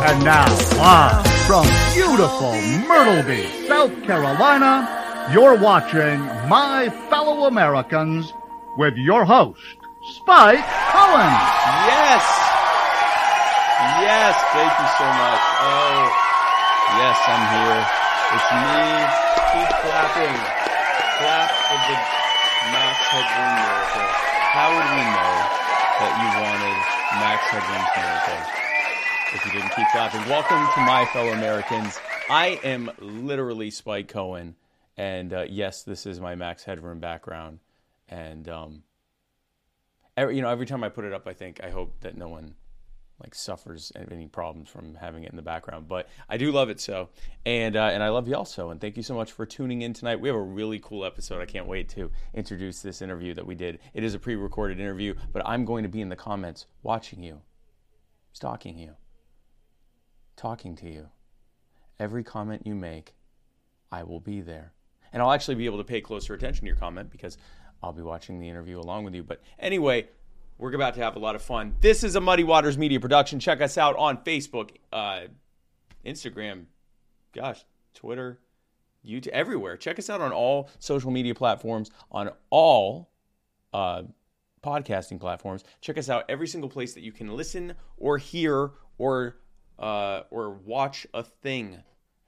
And now, live from beautiful Myrtle Beach, South Carolina, you're watching My Fellow Americans with your host, Spike Cohen. Yes. Yes, thank you so much. Oh, yes, I'm here. It's me. Keep clapping. Clap for the Max Headroom miracle. How would we know that you wanted Max Headroom's miracle if you didn't keep clapping? Welcome to My Fellow Americans. I am literally Spike Cohen, and yes, this is my Max Headroom background. And every time I put it up, I hope that no one suffers any problems from having it in the background. But I do love it so, and I love you also. And thank you so much for tuning in tonight. We have a really cool episode. I can't wait to introduce this interview that we did. It is a pre-recorded interview, but I'm going to be in the comments, watching you, stalking you, talking to you. Every comment you make, I will be there. And I'll actually be able to pay closer attention to your comment because I'll be watching the interview along with you. But anyway, we're about to have a lot of fun. This is a Muddy Waters Media production. Check us out on Facebook, Instagram, Twitter, YouTube, everywhere. Check us out on all social media platforms, on all podcasting platforms. Check us out every single place that you can listen or hear or watch a thing.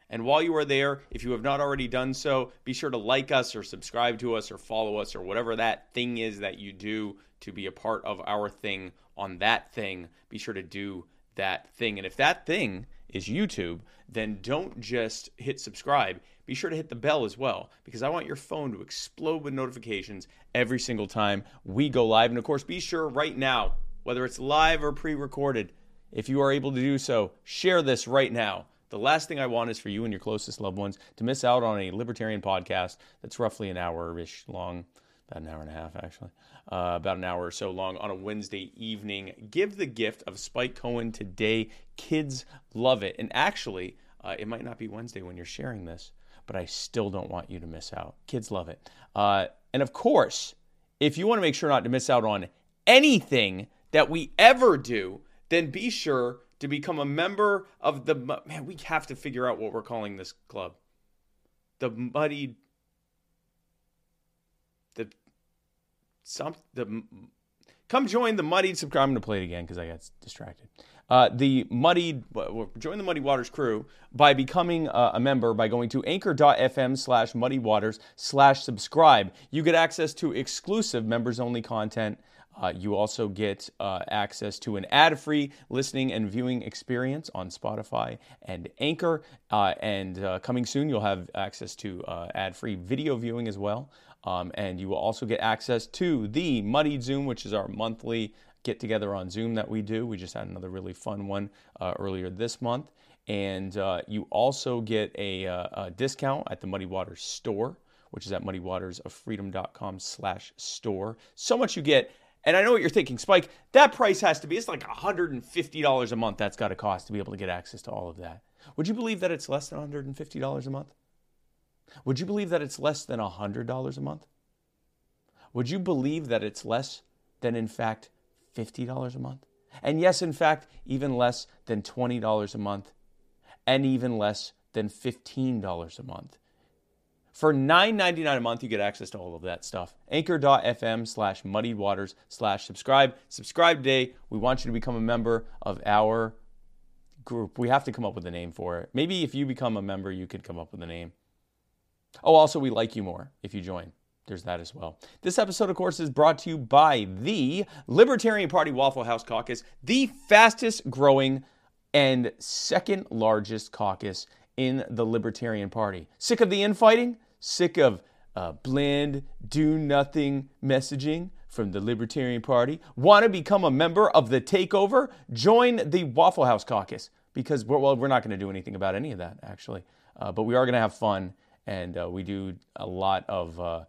And while you are there, if you have not already done so, be sure to like us or subscribe to us or follow us or whatever that thing is that you do to be a part of our thing on that thing. Be sure to do that thing. And if that thing is YouTube, then don't just hit subscribe. Be sure to hit the bell as well, because I want your phone to explode with notifications every single time we go live. And of course, be sure right now, whether it's live or pre-recorded, if you are able to do so, share this right now. The last thing I want is for you and your closest loved ones to miss out on a libertarian podcast that's roughly an hour-ish long, about an hour and a half, actually, about an hour or so long on a Wednesday evening. Give the gift of Spike Cohen today. Kids love it. And actually, it might not be Wednesday when you're sharing this, but I still don't want you to miss out. Kids love it. And of course, if you want to make sure not to miss out on anything that we ever do, then be sure to become a member of the... Man, we have to figure out what we're calling this club. The Muddy... Come join the Muddy... I'm going to play it again because I got distracted. Join the Muddy Waters crew by becoming a member by going to anchor.fm/muddywaters/subscribe. You get access to exclusive members-only content. You also get access to an ad-free listening and viewing experience on Spotify and Anchor. And coming soon, you'll have access to ad-free video viewing as well. And you will also get access to the Muddy Zoom, which is our monthly get-together on Zoom that we do. We just had another really fun one earlier this month. And you also get a discount at the Muddy Waters store, which is at muddywatersoffreedom.com/store. So much you get. And I know what you're thinking, Spike, that price has to be, it's like $150 a month that's got to cost to be able to get access to all of that. Would you believe that it's less than $150 a month? Would you believe that it's less than $100 a month? Would you believe that it's less than, in fact, $50 a month? And yes, in fact, even less than $20 a month, and even less than $15 a month. For $9.99 a month, you get access to all of that stuff. Anchor.fm/muddywaters/subscribe. Subscribe today. We want you to become a member of our group. We have to come up with a name for it. Maybe if you become a member, you could come up with a name. Oh, also, we like you more if you join. There's that as well. This episode, of course, is brought to you by the Libertarian Party Waffle House Caucus, the fastest growing and second largest caucus in the Libertarian Party. Sick of the infighting? Sick of blend, do-nothing messaging from the Libertarian Party? Want to become a member of the takeover? Join the Waffle House Caucus, because, well, we're not going to do anything about any of that, actually. But we are going to have fun, and we do a lot of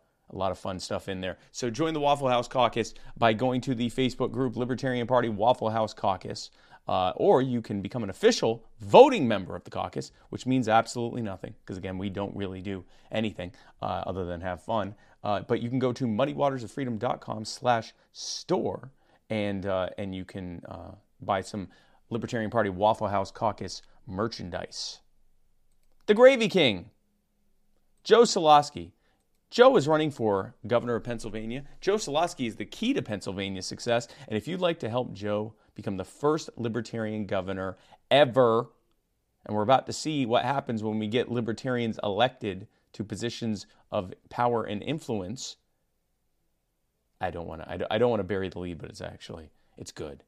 fun stuff in there. So join the Waffle House Caucus by going to the Facebook group Libertarian Party Waffle House Caucus. Or you can become an official voting member of the caucus, which means absolutely nothing, because, again, we don't really do anything other than have fun. But you can go to muddywatersoffreedom.com/store, and you can buy some Libertarian Party Waffle House Caucus merchandise. The Gravy King, Joe Soloski. Joe is running for governor of Pennsylvania. Joe Soloski is the key to Pennsylvania's success, and if you'd like to help Joe become the first Libertarian governor ever, and we're about to see what happens when we get Libertarians elected to positions of power and influence. I don't want to bury the lead, but it's good.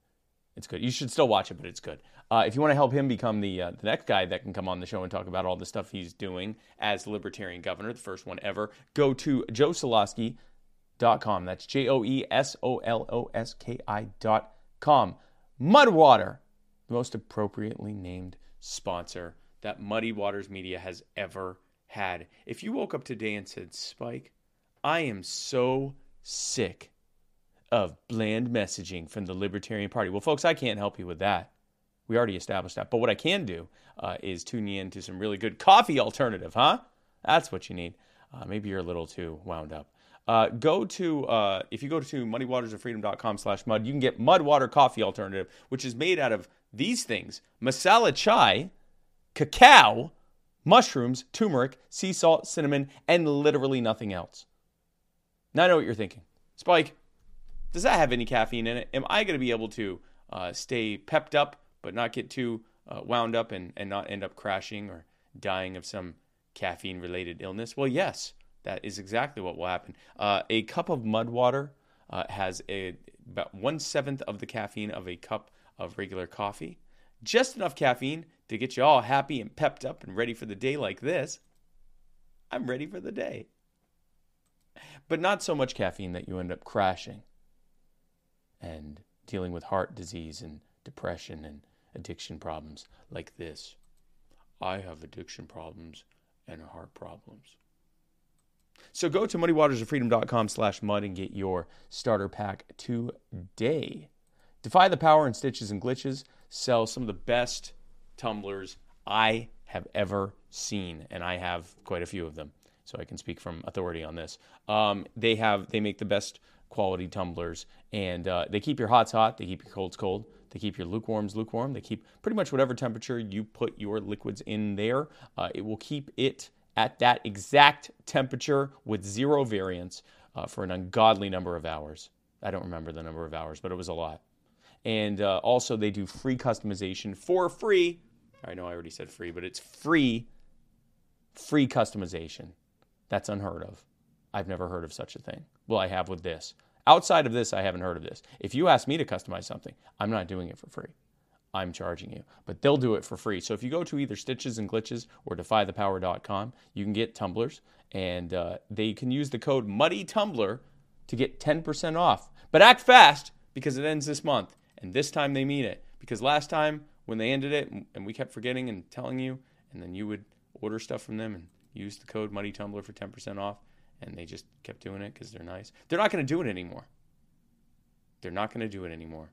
It's good. You should still watch it, but it's good. If you want to help him become the next guy that can come on the show and talk about all the stuff he's doing as Libertarian governor, the first one ever, go to joesolosky.com. That's joesolosky.com. Mudwater, the most appropriately named sponsor that Muddy Waters Media has ever had. If you woke up today and said, Spike, I am so sick of bland messaging from the Libertarian Party. Well, folks, I can't help you with that. We already established that. But what I can do is tune you into some really good coffee alternative, huh? That's what you need. Maybe you're a little too wound up. If you go to muddywatersoffreedom.com/mud, you can get Mud Water Coffee Alternative, which is made out of these things: masala chai, cacao, mushrooms, turmeric, sea salt, cinnamon, and literally nothing else. Now I know what you're thinking. Spike, does that have any caffeine in it? Am I going to be able to stay pepped up but not get too wound up and not end up crashing or dying of some caffeine-related illness? Well, yes. That is exactly what will happen. A cup of mud water has about 1/7 of the caffeine of a cup of regular coffee. Just enough caffeine to get you all happy and pepped up and ready for the day like this. I'm ready for the day. But not so much caffeine that you end up crashing and dealing with heart disease and depression and addiction problems like this. I have addiction problems and heart problems. So go to muddywatersoffreedom.com/mud and get your starter pack today. Defy the Power and Stitches and Glitches sell some of the best tumblers I have ever seen, and I have quite a few of them, so I can speak from authority on this. They make the best quality tumblers, and they keep your hots hot, they keep your colds cold, they keep your lukewarms lukewarm, they keep pretty much whatever temperature you put your liquids in there. It will keep it at that exact temperature with zero variance for an ungodly number of hours. I don't remember the number of hours, but it was a lot. And also, they do free customization for free. I know I already said free, but it's free customization. That's unheard of. I've never heard of such a thing. Well, I have with this. Outside of this, I haven't heard of this. If you ask me to customize something, I'm not doing it for free. I'm charging you, but they'll do it for free. So if you go to either Stitches and Glitches or DefyThePower.com, you can get tumblers, and they can use the code MuddyTumbler to get 10% off. But act fast, because it ends this month, and this time they mean it. Because last time when they ended it, and we kept forgetting and telling you, and then you would order stuff from them and use the code MuddyTumbler for 10% off, and they just kept doing it because they're nice. They're not going to do it anymore. They're not going to do it anymore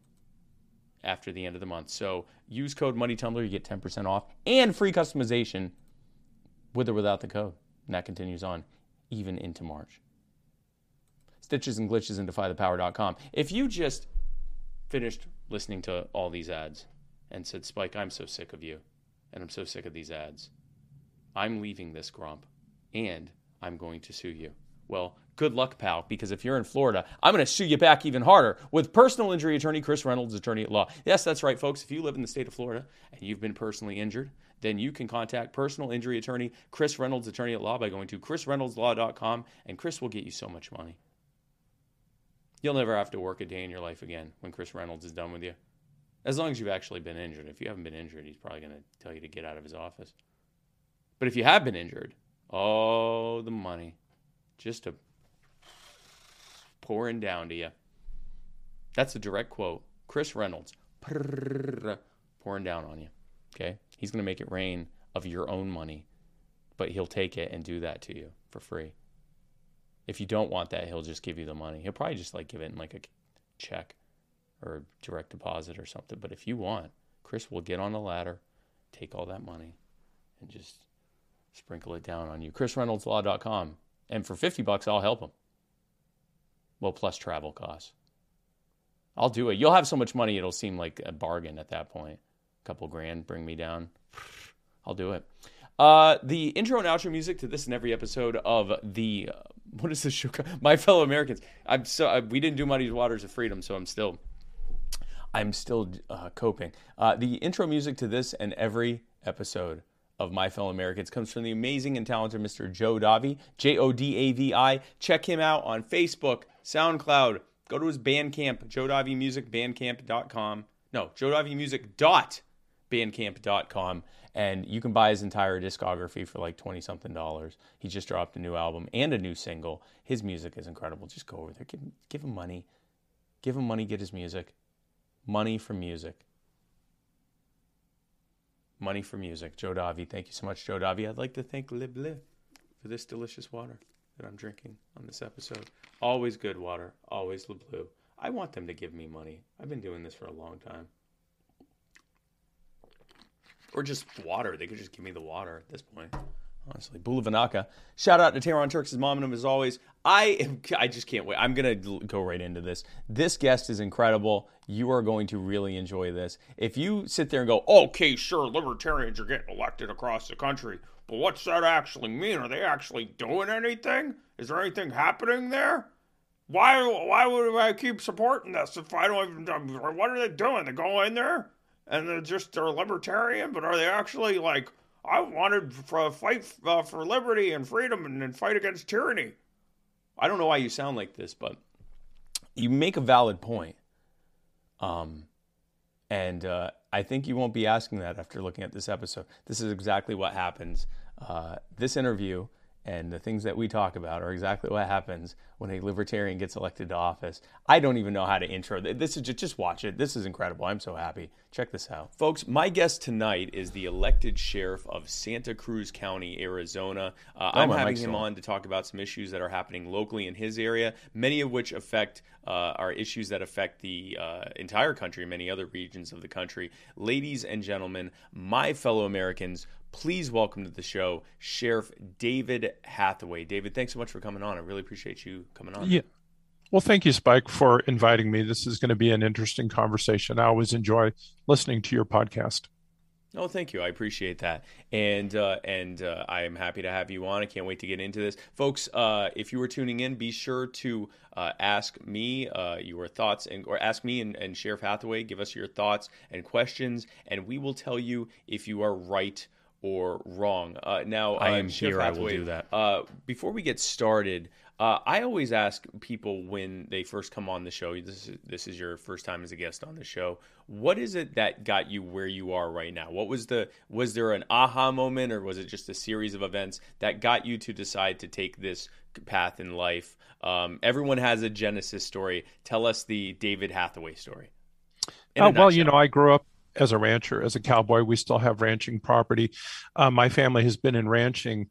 after the end of the month. So use code MuddyTumbler, you get 10% off and free customization with or without the code. And that continues on even into March. Stitches and Glitches and DefyThePower.com. If you just finished listening to all these ads and said, Spike, I'm so sick of you, and I'm so sick of these ads. I'm leaving this grump, and I'm going to sue you. Well, good luck, pal, because if you're in Florida, I'm going to sue you back even harder with personal injury attorney Chris Reynolds, attorney at law. Yes, that's right, folks. If you live in the state of Florida and you've been personally injured, then you can contact personal injury attorney Chris Reynolds, attorney at law by going to ChrisReynoldsLaw.com, and Chris will get you so much money. You'll never have to work a day in your life again when Chris Reynolds is done with you, as long as you've actually been injured. If you haven't been injured, he's probably going to tell you to get out of his office. But if you have been injured, oh, the money. Just a pouring down to you. That's a direct quote. Chris Reynolds, pouring down on you, okay? He's going to make it rain of your own money, but he'll take it and do that to you for free. If you don't want that, he'll just give you the money. He'll probably just like give it in like a check or direct deposit or something. But if you want, Chris will get on the ladder, take all that money, and just sprinkle it down on you. ChrisReynoldsLaw.com. And for $50, I'll help him. Well, plus travel costs. I'll do it. You'll have so much money, it'll seem like a bargain at that point. A couple grand, bring me down. I'll do it. The intro and outro music to this and every episode of the... what is this show? My Fellow Americans. We didn't do Muddy Waters of Freedom, so I'm still coping. The intro music to this and every episode of My Fellow Americans comes from the amazing and talented Mr. Joe Davi, Jodavi. Check him out on Facebook, SoundCloud. Go to his Bandcamp, jodavimusicbandcamp.com. No, jodavimusic.bandcamp.com. And you can buy his entire discography for like $20-something. He just dropped a new album and a new single. His music is incredible. Just go over there. Give him money. Give him money. Get his music. Money for music. Money for music. Joe Davi. Thank you so much, Joe Davi. I'd like to thank Le Bleu for this delicious water that I'm drinking on this episode. Always good water. Always Le Bleu. I want them to give me money. I've been doing this for a long time. Or just water. They could just give me the water at this point. Honestly, Bulavanaka. Shout out to Tehran Turks' mom and him as always. I just can't wait. I'm going to go right into this. This guest is incredible. You are going to really enjoy this. If you sit there and go, okay, sure, libertarians are getting elected across the country, but what's that actually mean? Are they actually doing anything? Is there anything happening there? Why would I keep supporting this if I don't even... what are they doing? They go in there? And they're libertarian, but are they actually like, I wanted to fight for liberty and freedom and fight against tyranny? I don't know why you sound like this, but you make a valid point. And I think you won't be asking that after looking at this episode. This is exactly what happens. This interview and the things that we talk about are exactly what happens when a libertarian gets elected to office. I don't even know how to intro. This is just watch it. This is incredible. I'm so happy. Check this out. Folks, my guest tonight is the elected sheriff of Santa Cruz County, Arizona. I'm having him on to talk about some issues that are happening locally in his area, many of which affect are issues that affect the entire country and many other regions of the country. Ladies and gentlemen, my fellow Americans, please welcome to the show, Sheriff David Hathaway. David, thanks so much for coming on. I really appreciate you coming on. Yeah. Well, thank you, Spike, for inviting me. This is going to be an interesting conversation. I always enjoy listening to your podcast. Oh, thank you. I appreciate that. And I am happy to have you on. I can't wait to get into this. Folks, if you were tuning in, be sure to ask me your thoughts or ask me and Sheriff Hathaway. Give us your thoughts and questions, and we will tell you if you are right or wrong. Now, I am here. I will do that. Before we get started, I always ask people when they first come on the show. This is your first time as a guest on the show. What is it that got you where you are right now? What was there an aha moment, or was it just a series of events that got you to decide to take this path in life? Everyone has a Genesis story. Tell us the David Hathaway story. I grew up as a rancher, as a cowboy. We still have ranching property. My family has been in ranching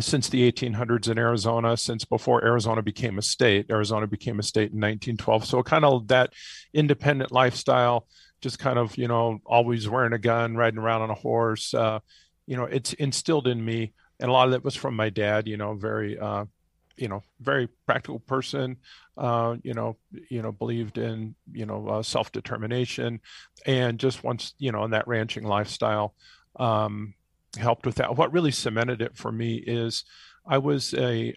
since the 1800s in Arizona, since before Arizona became a state. Arizona became a state in 1912. So kind of that independent lifestyle, just kind of, always wearing a gun, riding around on a horse. It's instilled in me. And a lot of that was from my dad, very practical person, believed in, self-determination, and just once, in that ranching lifestyle, helped with that. What really cemented it for me is I was a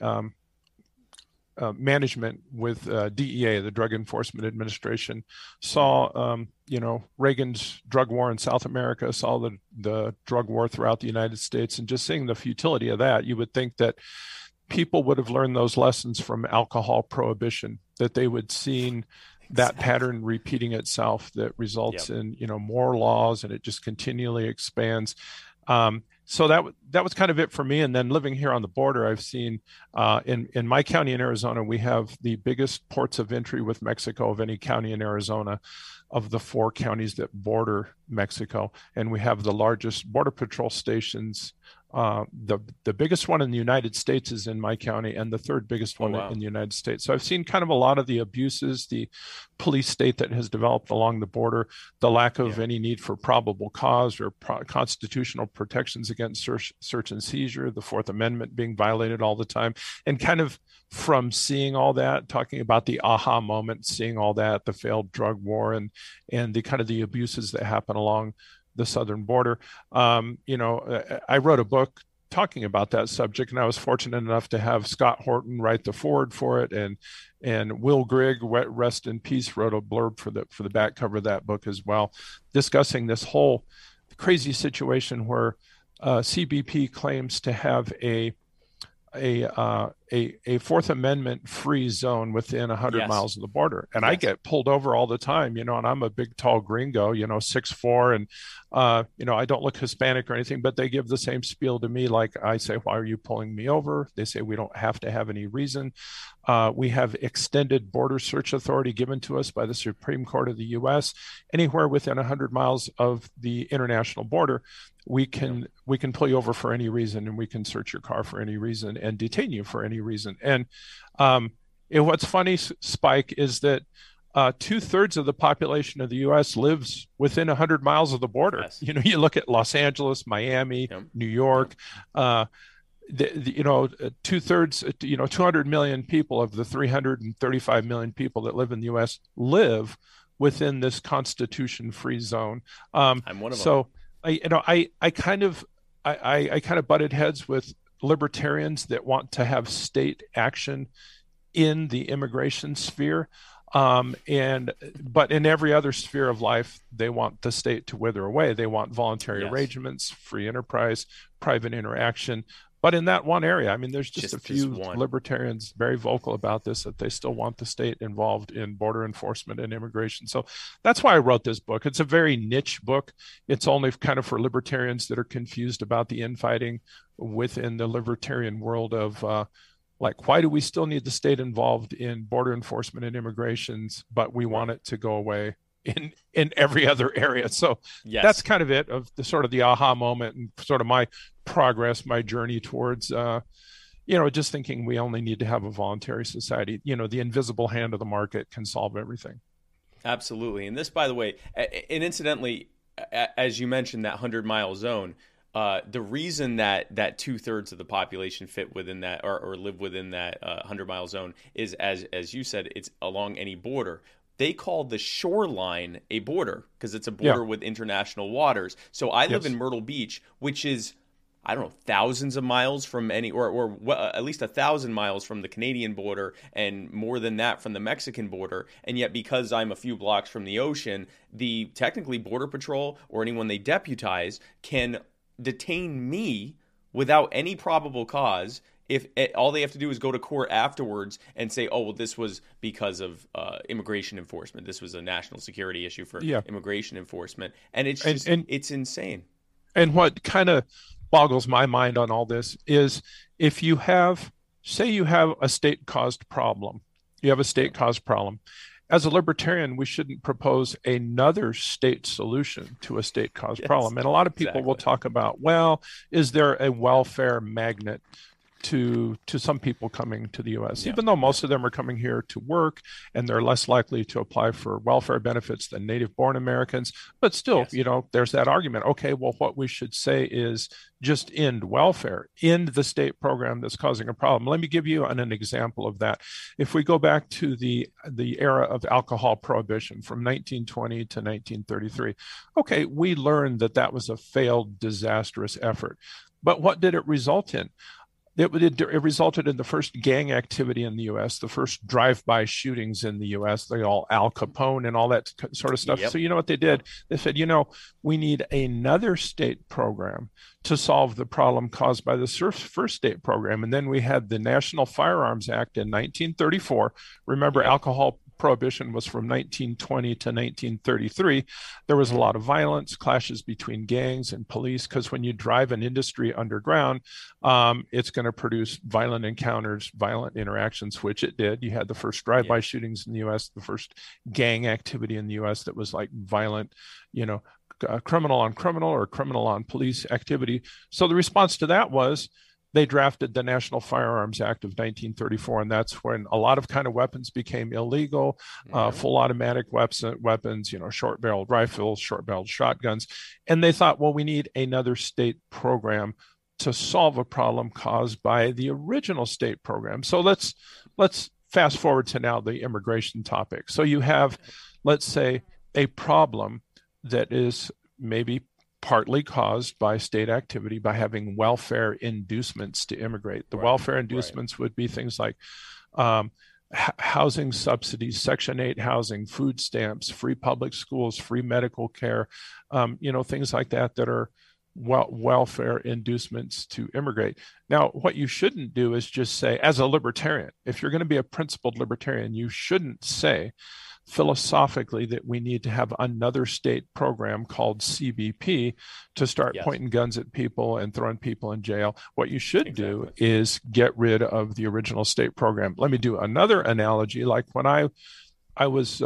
management with DEA, the Drug Enforcement Administration, saw, Reagan's drug war in South America, saw the drug war throughout the United States, and just seeing the futility of that, you would think that people would have learned those lessons from alcohol prohibition, that they would seen that pattern repeating itself that results in, more laws, and it just continually expands. So that was kind of it for me. And then living here on the border, I've seen in my county in Arizona, we have the biggest ports of entry with Mexico of any county in Arizona of the four counties that border Mexico. And we have the largest border patrol stations. The biggest one in the United States is in my county, and the third biggest one in the United States. So I've seen kind of a lot of the abuses, the police state that has developed along the border, the lack of any need for probable cause or constitutional protections against search and seizure, the Fourth Amendment being violated all the time. And kind of from seeing all that, talking about the aha moment, seeing all that, the failed drug war and the kind of the abuses that happen along the southern border. I wrote a book talking about that subject, and I was fortunate enough to have Scott Horton write the foreword for it, and Will Grigg, rest in peace, wrote a blurb for the back cover of that book as well, discussing this whole crazy situation where CBP claims to have a Fourth Amendment free zone within 100 miles of the border. And I get pulled over all the time, and I'm a big, tall gringo, 6'4", and, I don't look Hispanic or anything, but they give the same spiel to me. Like I say, why are you pulling me over? They say, we don't have to have any reason. We have extended border search authority given to us by the Supreme Court of the U.S. Anywhere within 100 miles of the international border, we can pull you over for any reason, and we can search your car for any reason and detain you for any reason. And what's funny, Spike, is that 2/3 of the population of the U.S. lives within 100 miles of the border. Yes. You look at Los Angeles, Miami, New York, 2/3, 200 million people of the 335 million people that live in the U.S. live within this constitution-free zone. I'm one of them. I kind of butted heads with libertarians that want to have state action in the immigration sphere, but in every other sphere of life, they want the state to wither away. They want voluntary arrangements, free enterprise, private interaction. But in that one area, I mean, there's just a few libertarians very vocal about this, that they still want the state involved in border enforcement and immigration. So that's why I wrote this book. It's a very niche book. It's only kind of for libertarians that are confused about the infighting within the libertarian world of why do we still need the state involved in border enforcement and immigrations, but we want it to go away in every other area. So that's kind of it, of the sort of the aha moment and sort of my progress, my journey towards, just thinking we only need to have a voluntary society. The invisible hand of the market can solve everything. Absolutely. And this, by the way, and incidentally, as you mentioned, that 100-mile zone, the reason that 2/3 of the population fit within that or live within that 100-mile zone is, as you said, it's along any border. They call the shoreline a border because it's a border with international waters. So I live in Myrtle Beach, which is, I don't know, thousands of miles from any, or at least 1,000 miles from the Canadian border, and more than that from the Mexican border. And yet, because I'm a few blocks from the ocean, the technically Border Patrol or anyone they deputize can detain me without any probable cause. If all they have to do is go to court afterwards and say, oh, well, this was because of immigration enforcement. This was a national security issue for immigration enforcement. And it's just, it's insane. And what kind of boggles my mind on all this is if you have, say you have a state-caused problem, as a libertarian, we shouldn't propose another state solution to a state-caused problem. And a lot of people will talk about, well, is there a welfare magnet to some people coming to the U.S., even though most of them are coming here to work and they're less likely to apply for welfare benefits than native-born Americans. But still, there's that argument. Okay, well, what we should say is just end welfare, end the state program that's causing a problem. Let me give you an example of that. If we go back to the era of alcohol prohibition from 1920 to 1933, okay, we learned that was a failed, disastrous effort. But what did it result in? It resulted in the first gang activity in the U.S., the first drive-by shootings in the U.S., they all Al Capone and all that sort of stuff. Yep. So you know what they did? They said, we need another state program to solve the problem caused by the first state program. And then we had the National Firearms Act in 1934. Remember, alcohol Prohibition was from 1920 to 1933, there was a lot of violence, clashes between gangs and police, because when you drive an industry underground, it's going to produce violent encounters, violent interactions, which it did. You had the first drive-by shootings in the U.S., the first gang activity in the U.S. that was like violent, criminal on criminal or criminal on police activity. So the response to that was, they drafted the National Firearms Act of 1934, and that's when a lot of kind of weapons became illegal, full automatic weapons, short-barreled rifles, short-barreled shotguns. And they thought, well, we need another state program to solve a problem caused by the original state program. So let's fast forward to now the immigration topic. So you have, let's say, a problem that is maybe partly caused by state activity by having welfare inducements to immigrate. The welfare inducements would be things like housing subsidies, Section 8 housing, food stamps, free public schools, free medical care, things like that are welfare inducements to immigrate. Now, what you shouldn't do is just say, as a libertarian, if you're going to be a principled libertarian, you shouldn't say philosophically that we need to have another state program called CBP to start pointing guns at people and throwing people in jail. What you should do is get rid of the original state program. Let me do another analogy. Like when I was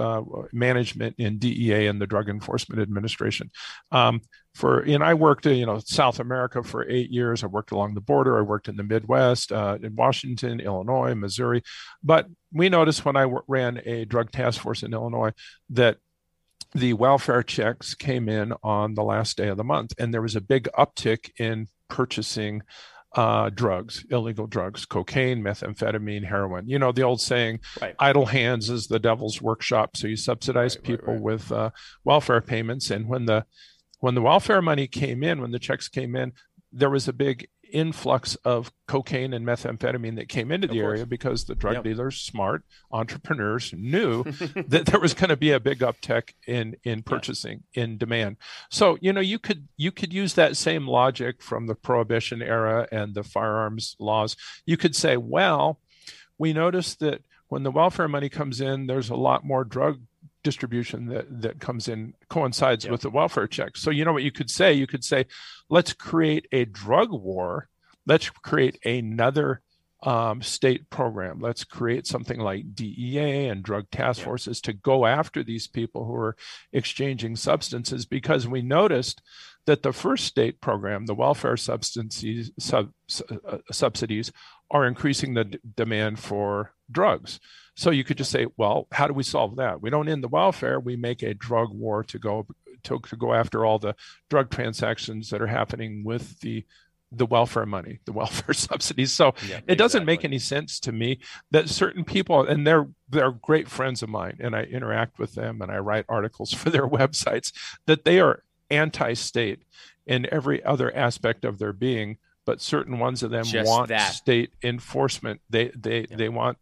management in DEA and the Drug Enforcement Administration. I worked in South America for 8 years. I worked along the border. I worked in the Midwest, in Washington, Illinois, Missouri. But we noticed when I ran a drug task force in Illinois that the welfare checks came in on the last day of the month, and there was a big uptick in purchasing drugs, illegal drugs, cocaine, methamphetamine, heroin. You know, the old saying, idle hands is the devil's workshop. So you subsidize people with welfare payments. And when the welfare money came in, when the checks came in, there was a big influx of cocaine and methamphetamine that came into the area because the drug dealers, smart entrepreneurs, knew that there was going to be a big uptick in purchasing, in demand. So, you could use that same logic from the Prohibition era and the firearms laws. You could say, well, we noticed that when the welfare money comes in, there's a lot more drug distribution that comes in, coincides with the welfare check. So you know what you could say? You could say, let's create a drug war. Let's create another state program. Let's create something like DEA and drug task forces to go after these people who are exchanging substances, because we noticed that the first state program, the welfare subsidies, are increasing the demand for drugs. So you could just say, well, how do we solve that? We don't end the welfare. We make a drug war to go after all the drug transactions that are happening with the welfare money, the welfare subsidies. So it doesn't make any sense to me that certain people, and they're great friends of mine, and I interact with them and I write articles for their websites, that they are anti-state in every other aspect of their being. But certain ones of them just want state enforcement. They want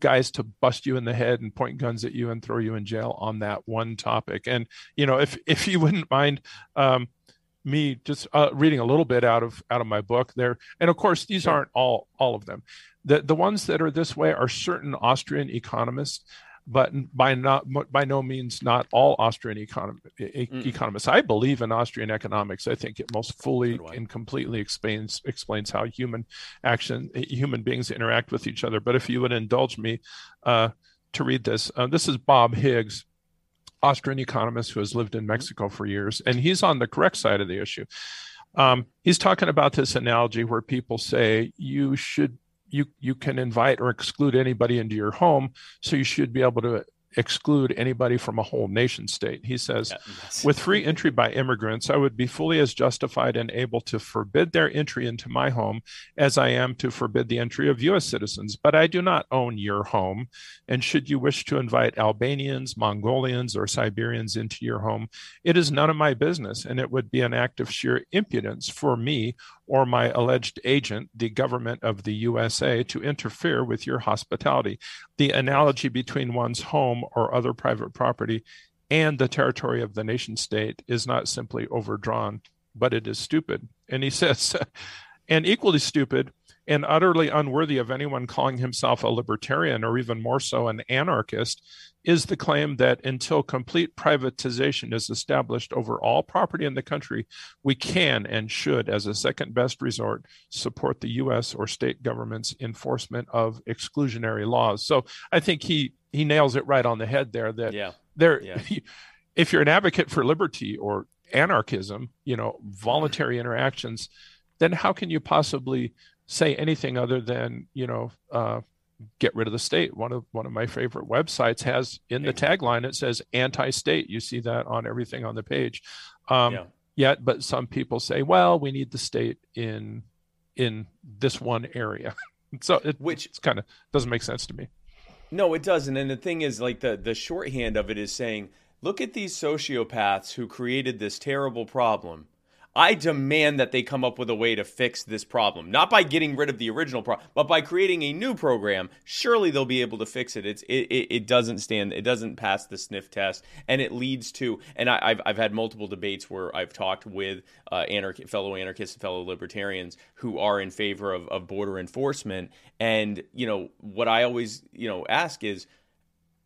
guys to bust you in the head and point guns at you and throw you in jail on that one topic. And if you wouldn't mind me just reading a little bit out of my book there. And of course, these aren't all of them. The ones that are this way are certain Austrian economists, but by no means not all Austrian economists. I believe in Austrian economics. I think it most fully and completely explains how human beings interact with each other. But if you would indulge me to read this. This is Bob Higgs, Austrian economist who has lived in Mexico for years, and he's on the correct side of the issue. He's talking about this analogy where people say you can invite or exclude anybody into your home, so you should be able to exclude anybody from a whole nation state. He says, with free entry by immigrants, I would be fully as justified and able to forbid their entry into my home as I am to forbid the entry of U.S. citizens. But I do not own your home. And should you wish to invite Albanians, Mongolians, or Siberians into your home, it is none of my business. And it would be an act of sheer impudence for me or my alleged agent, the government of the USA, to interfere with your hospitality. The analogy between one's home or other private property and the territory of the nation state is not simply overdrawn, but it is stupid. And he says, and equally stupid and utterly unworthy of anyone calling himself a libertarian or even more so an anarchist, is the claim that until complete privatization is established over all property in the country, we can and should, as a second best resort, support the U.S. or state government's enforcement of exclusionary laws. So I think he nails it right on the head there, that if you're an advocate for liberty or anarchism, you know, voluntary interactions, then how can you possibly say anything other than, you know, get rid of the state? One of my favorite websites has in the tagline, it says anti-state. You see that on everything on the page. But some people say, well, we need the state in this one area. So it's kind of doesn't make sense to me. No, it doesn't. And the thing is, like, the shorthand of it is saying, look at these sociopaths who created this terrible problem. I demand that they come up with a way to fix this problem, not by getting rid of the original problem, but by creating a new program. Surely they'll be able to fix it. It doesn't stand. It doesn't pass the sniff test, and it leads to. And I've had multiple debates where I've talked with fellow anarchists and fellow libertarians who are in favor of border enforcement. And you know what I always ask is,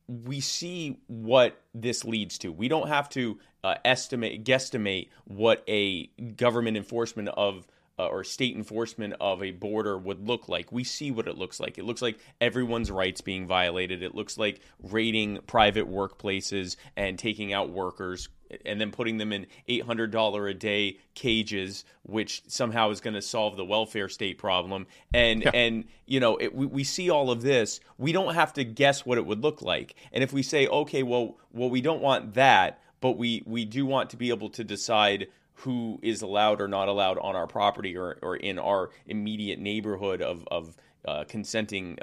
we see what this leads to. We don't have to guesstimate what a government enforcement of or state enforcement of a border would look like. We see what it looks like. It looks like everyone's rights being violated. It looks like raiding private workplaces and taking out workers and then putting them in $800 a day cages, which somehow is going to solve the welfare state problem. We see all of this. We don't have to guess what it would look like. And if we say, okay, well, we don't want that, but we do want to be able to decide who is allowed or not allowed on our property or in our immediate neighborhood of consenting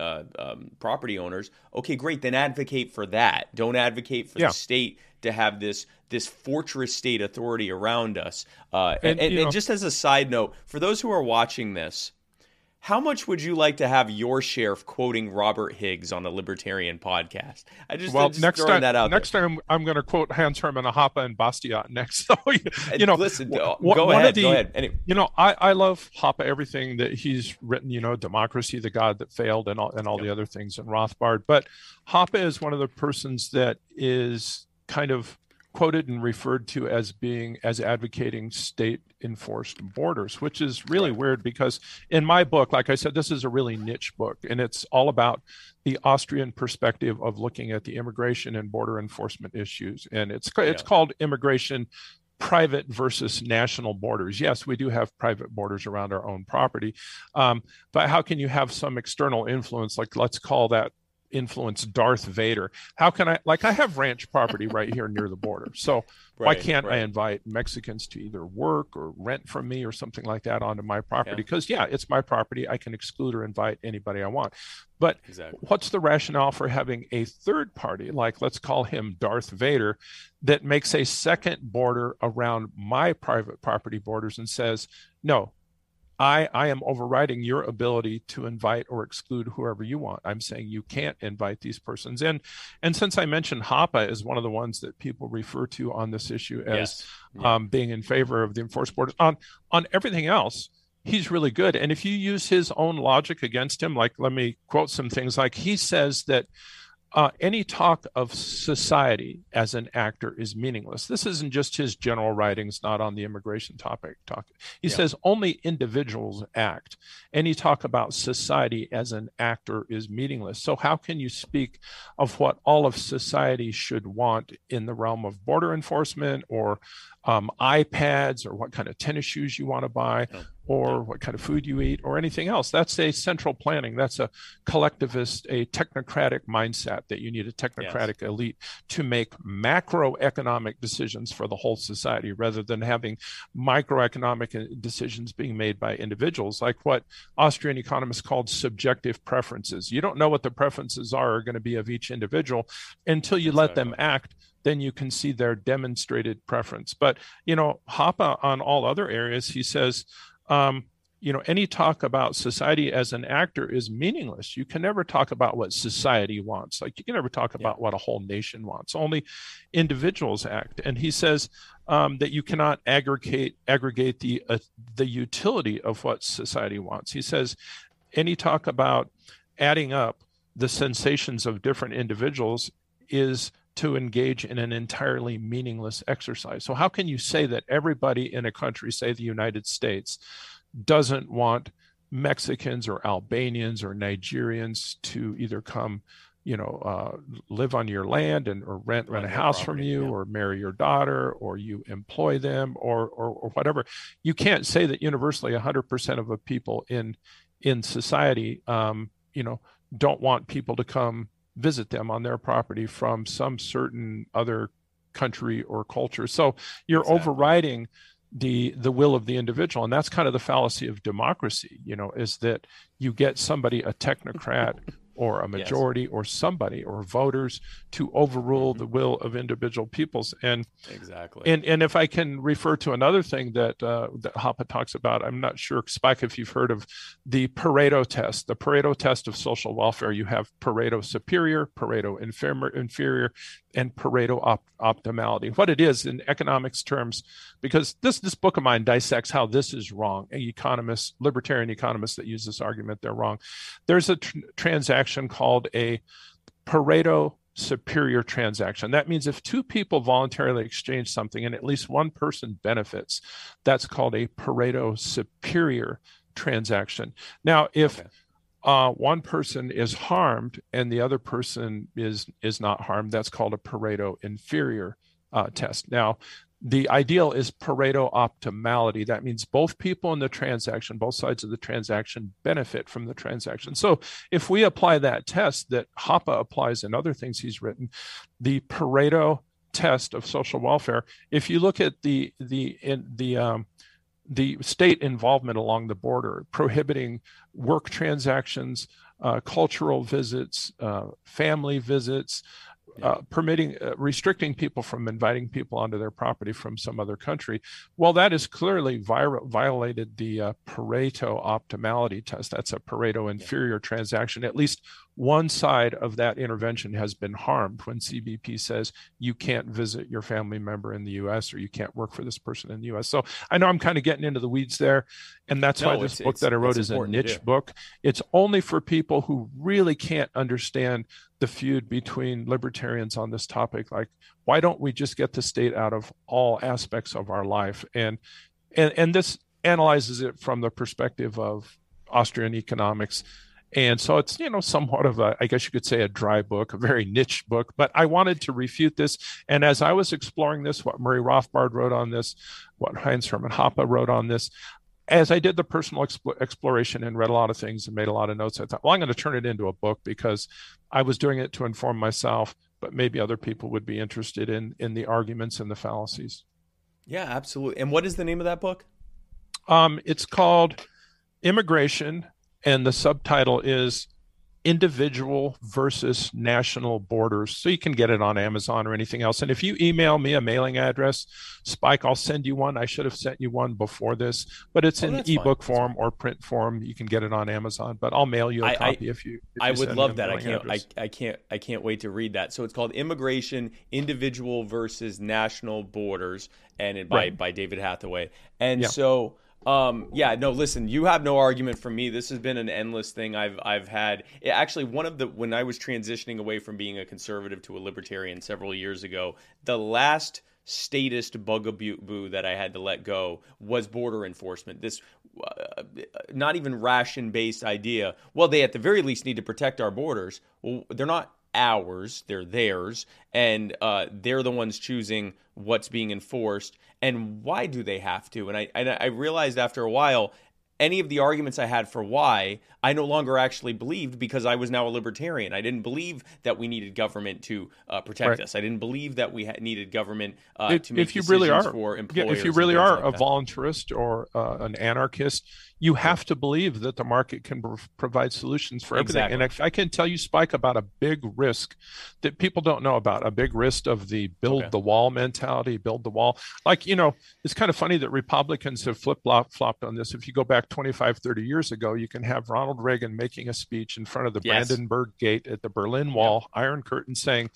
property owners. Okay, great. Then advocate for that. Don't advocate for the state to have this fortress state authority around us. And just as a side note, for those who are watching this, how much would you like to have your sheriff quoting Robert Higgs on a libertarian podcast? Next time I'm going to quote Hans Hermann Hoppe and Bastiat next. So, listen, go ahead. Anyway. I love Hoppe, everything that he's written, Democracy, the God that Failed, and all the other things, and Rothbard. But Hoppe is one of the persons that is kind of quoted and referred to as advocating state enforced borders, which is really weird, because in my book, like I said, this is a really niche book, and it's all about the Austrian perspective of looking at the immigration and border enforcement issues. And it's called Immigration: Private versus National Borders. Yes, we do have private borders around our own property, but how can you have some external influence? Like, let's call that influence Darth Vader. How can I have ranch property right here near the border, so why can't I invite Mexicans to either work or rent from me or something like that onto my property? Because it's my property. I can exclude or invite anybody I want. But what's the rationale for having a third party, like let's call him Darth Vader, that makes a second border around my private property borders and says, no, I am overriding your ability to invite or exclude whoever you want. I'm saying you can't invite these persons. And since I mentioned Hoppe is one of the ones that people refer to on this issue as being in favor of the enforced borders, on everything else, he's really good. And if you use his own logic against him, like, let me quote some things, like he says that any talk of society as an actor is meaningless. This isn't just his general writings, not on the immigration topic. He says only individuals act. Any talk about society as an actor is meaningless. So how can you speak of what all of society should want in the realm of border enforcement or iPads or what kind of tennis shoes you want to buy or what kind of food you eat or anything else? That's a central planning. That's a collectivist, a technocratic mindset, that you need a technocratic elite to make macroeconomic decisions for the whole society rather than having microeconomic decisions being made by individuals, like what Austrian economists called subjective preferences. You don't know what the preferences are going to be of each individual until you let them act. Then you can see their demonstrated preference. But, Hoppe on all other areas, he says, any talk about society as an actor is meaningless. You can never talk about what society wants. Like, you can never talk about what a whole nation wants. Only individuals act. And he says that you cannot aggregate the utility of what society wants. He says any talk about adding up the sensations of different individuals is to engage in an entirely meaningless exercise. So how can you say that everybody in a country, say the United States, doesn't want Mexicans or Albanians or Nigerians to either come, live on your land and or rent a house from you, or marry your daughter, or you employ them, or whatever? You can't say that universally 100% of the people in society, don't want people to come visit them on their property from some certain other country or culture. So you're overriding the will of the individual. And that's kind of the fallacy of democracy, is that you get somebody, a technocrat or a majority or somebody or voters to overrule the will of individual peoples. And and if I can refer to another thing that Hoppe talks about, I'm not sure, Spike, if you've heard of the Pareto test of social welfare. You have Pareto superior, Pareto inferior, and Pareto optimality. What it is in economics terms, because this book of mine dissects how this is wrong. Libertarian economists that use this argument, they're wrong. There's a transaction called a Pareto superior transaction. That means if two people voluntarily exchange something and at least one person benefits, that's called a Pareto superior transaction. Now, if one person is harmed and the other person is not harmed, that's called a Pareto inferior test. Now, the ideal is Pareto optimality. That means both people in the transaction, both sides of the transaction, benefit from the transaction. So if we apply that test that Hoppe applies in other things he's written, the Pareto test of social welfare, if you look at the state involvement along the border, prohibiting work transactions, cultural visits, family visits, restricting people from inviting people onto their property from some other country. Well, that is clearly violated the Pareto optimality test. That's a Pareto inferior transaction. At least one side of that intervention has been harmed when CBP says you can't visit your family member in the U.S. or you can't work for this person in the U.S. So I know I'm kind of getting into the weeds there. And that's why this book that I wrote is a niche book. It's only for people who really can't understand the feud between libertarians on this topic. Like, why don't we just get the state out of all aspects of our life? And this analyzes it from the perspective of Austrian economics. And so it's, somewhat of a, I guess you could say, a dry book, a very niche book. But I wanted to refute this. And as I was exploring this, what Murray Rothbard wrote on this, what Hans Hermann Hoppe wrote on this, as I did the personal exploration and read a lot of things and made a lot of notes, I thought, well, I'm going to turn it into a book because I was doing it to inform myself, but maybe other people would be interested in the arguments and the fallacies. Yeah, absolutely. And what is the name of that book? It's called Immigration, and the subtitle is Individual versus National Borders. So you can get it on Amazon or anything else. And if you email me a mailing address, Spike, I'll send you one. I should have sent you one before this, but it's in ebook form or print form. You can get it on Amazon, but I'll mail you a copy if you I would love that. I can't wait to read that. So it's called Immigration, Individual versus National Borders, and by David Hathaway. And so listen, you have no argument from me. This has been an endless thing I've had. Actually, when I was transitioning away from being a conservative to a libertarian several years ago, the last statist bugaboo that I had to let go was border enforcement. This not even ration-based idea. Well, they at the very least need to protect our borders. Well, they're not ours, they're theirs, and they're the ones choosing what's being enforced, and why do they have to? And I realized after a while, any of the arguments I had for why, I no longer actually believed because I was now a libertarian. I didn't believe that we needed government to protect us. I didn't believe that we needed government to make decisions for employers. If you really are a voluntarist or an anarchist, you have to believe that the market can provide solutions for everything. Exactly. And I can tell you, Spike, about a big risk that people don't know about, a big risk of the build-the-wall mentality, build the wall. It's kind of funny that Republicans have flip-flopped on this. If you go back 25, 30 years ago, you can have Ronald Reagan making a speech in front of the Brandenburg Gate at the Berlin Wall, Iron Curtain, saying,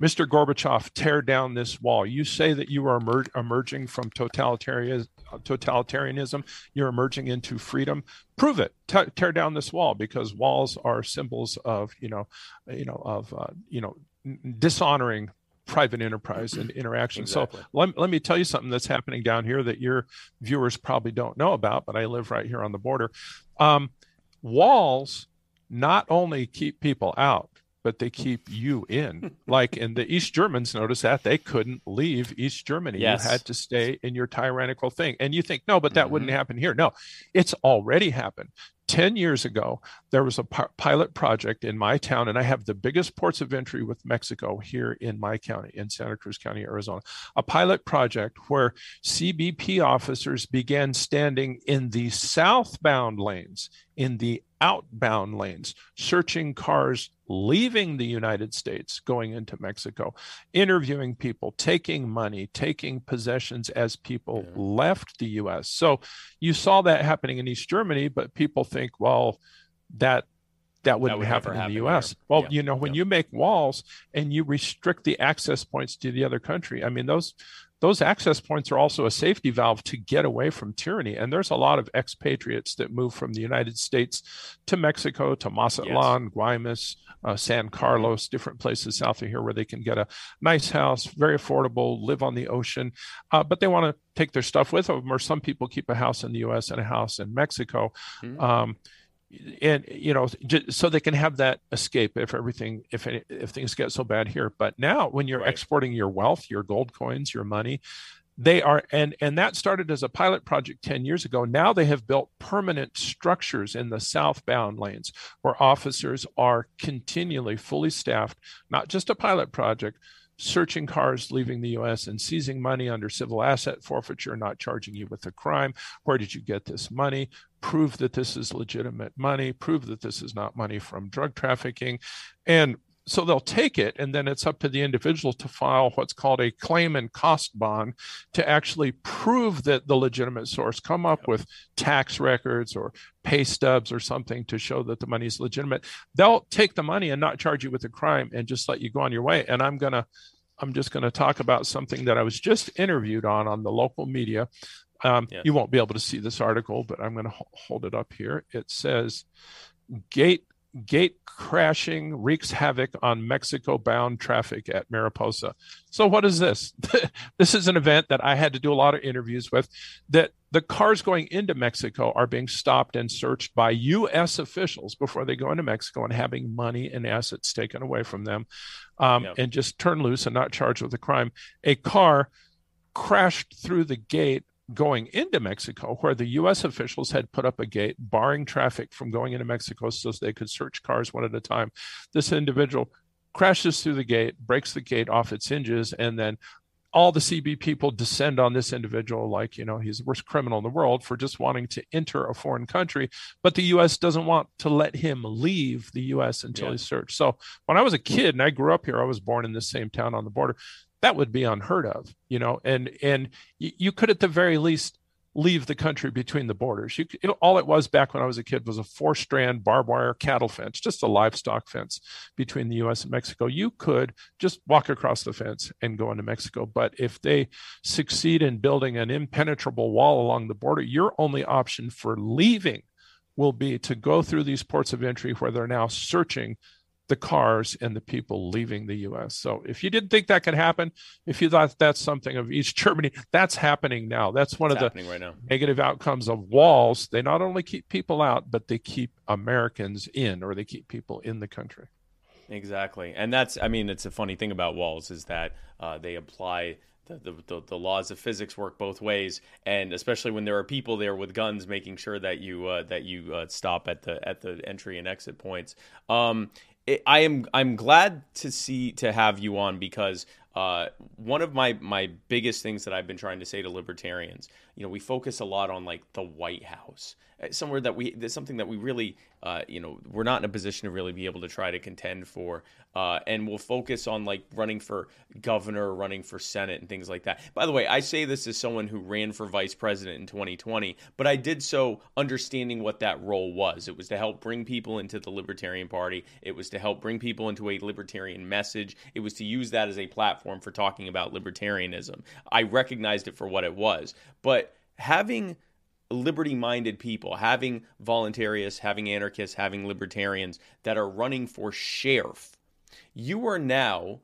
Mr. Gorbachev, tear down this wall. You say that you are emerging from totalitarianism. You're emerging into freedom. Prove it. Tear down this wall, because walls are symbols of, dishonoring private enterprise and interaction. Exactly. So let me tell you something that's happening down here that your viewers probably don't know about, but I live right here on the border. Walls not only keep people out, but they keep you in. Like, and the East Germans noticed that they couldn't leave East Germany. Yes. You had to stay in your tyrannical thing. And you think, no, but that wouldn't happen here. No, it's already happened. 10 years ago, there was a pilot project in my town, and I have the biggest ports of entry with Mexico here in my county, in Santa Cruz County, Arizona. A pilot project where CBP officers began standing in the southbound lanes, in the outbound lanes, searching cars leaving the United States, going into Mexico, interviewing people, taking money, taking possessions as people left the U.S. So you saw that happening in East Germany, but people think, well, that wouldn't happen in the U.S. Here. Well, when you make walls and you restrict the access points to the other country, I mean, those access points are also a safety valve to get away from tyranny. And there's a lot of expatriates that move from the United States to Mexico, to Mazatlan, Guaymas, San Carlos, different places south of here where they can get a nice house, very affordable, live on the ocean. But they want to take their stuff with them, or some people keep a house in the U.S. and a house in Mexico. Mm-hmm. So they can have that escape if things get so bad here. But now when you're exporting your wealth, your gold coins, your money, they are, and that started as a pilot project 10 years ago. Now they have built permanent structures in the southbound lanes where officers are continually fully staffed, not just a pilot project, searching cars leaving the U.S. and seizing money under civil asset forfeiture, not charging you with a crime. Where did you get this money? Prove that this is legitimate money. Prove that this is not money from drug trafficking. And so they'll take it, and then it's up to the individual to file what's called a claim and cost bond to actually prove that the legitimate source, come up with tax records or pay stubs or something to show that the money is legitimate. They'll take the money and not charge you with a crime and just let you go on your way. And I'm just going to talk about something that I was just interviewed on the local media. You won't be able to see this article, but I'm going to hold it up here. It says, Gate crashing wreaks havoc on Mexico-bound traffic at Mariposa. So what is this? This is an event that I had to do a lot of interviews with, that the cars going into Mexico are being stopped and searched by U.S. officials before they go into Mexico and having money and assets taken away from them and just turned loose and not charged with a crime. A car crashed through the gate going into Mexico, where the U.S. officials had put up a gate barring traffic from going into Mexico so they could search cars one at a time. This individual crashes through the gate, breaks the gate off its hinges, and then all the CB people descend on this individual like, he's the worst criminal in the world for just wanting to enter a foreign country. But the U.S. doesn't want to let him leave the U.S. until he's searched. So when I was a kid and I grew up here, I was born in this same town on the border. That would be unheard of, and you could at the very least leave the country between the borders. All it was back when I was a kid was a 4-strand barbed wire cattle fence, just a livestock fence between the U.S. and Mexico. You could just walk across the fence and go into Mexico. But if they succeed in building an impenetrable wall along the border, your only option for leaving will be to go through these ports of entry where they're now searching the cars and the people leaving the U.S. So if you didn't think that could happen, if you thought that's something of East Germany, that's happening now. That's one of the negative outcomes of walls. They not only keep people out, but they keep Americans in, or they keep people in the country. Exactly. And it's a funny thing about walls is that they apply the laws of physics work both ways, and especially when there are people there with guns, making sure that you stop at the entry and exit points. I'm glad to have you on because one of my biggest things that I've been trying to say to libertarians, you know, we focus a lot on like the White House, somewhere that we, there's something that we really, you know, we're not in a position to really be able to try to contend for. And we'll focus on like running for governor, running for Senate and things like that. By the way, I say this as someone who ran for vice president in 2020, but I did so understanding what that role was. It was to help bring people into the Libertarian Party. It was to help bring people into a libertarian message. It was to use that as a platform for talking about libertarianism. I recognized it for what it was, but having liberty-minded people, having voluntarists, having anarchists, having libertarians that are running for sheriff, you are now,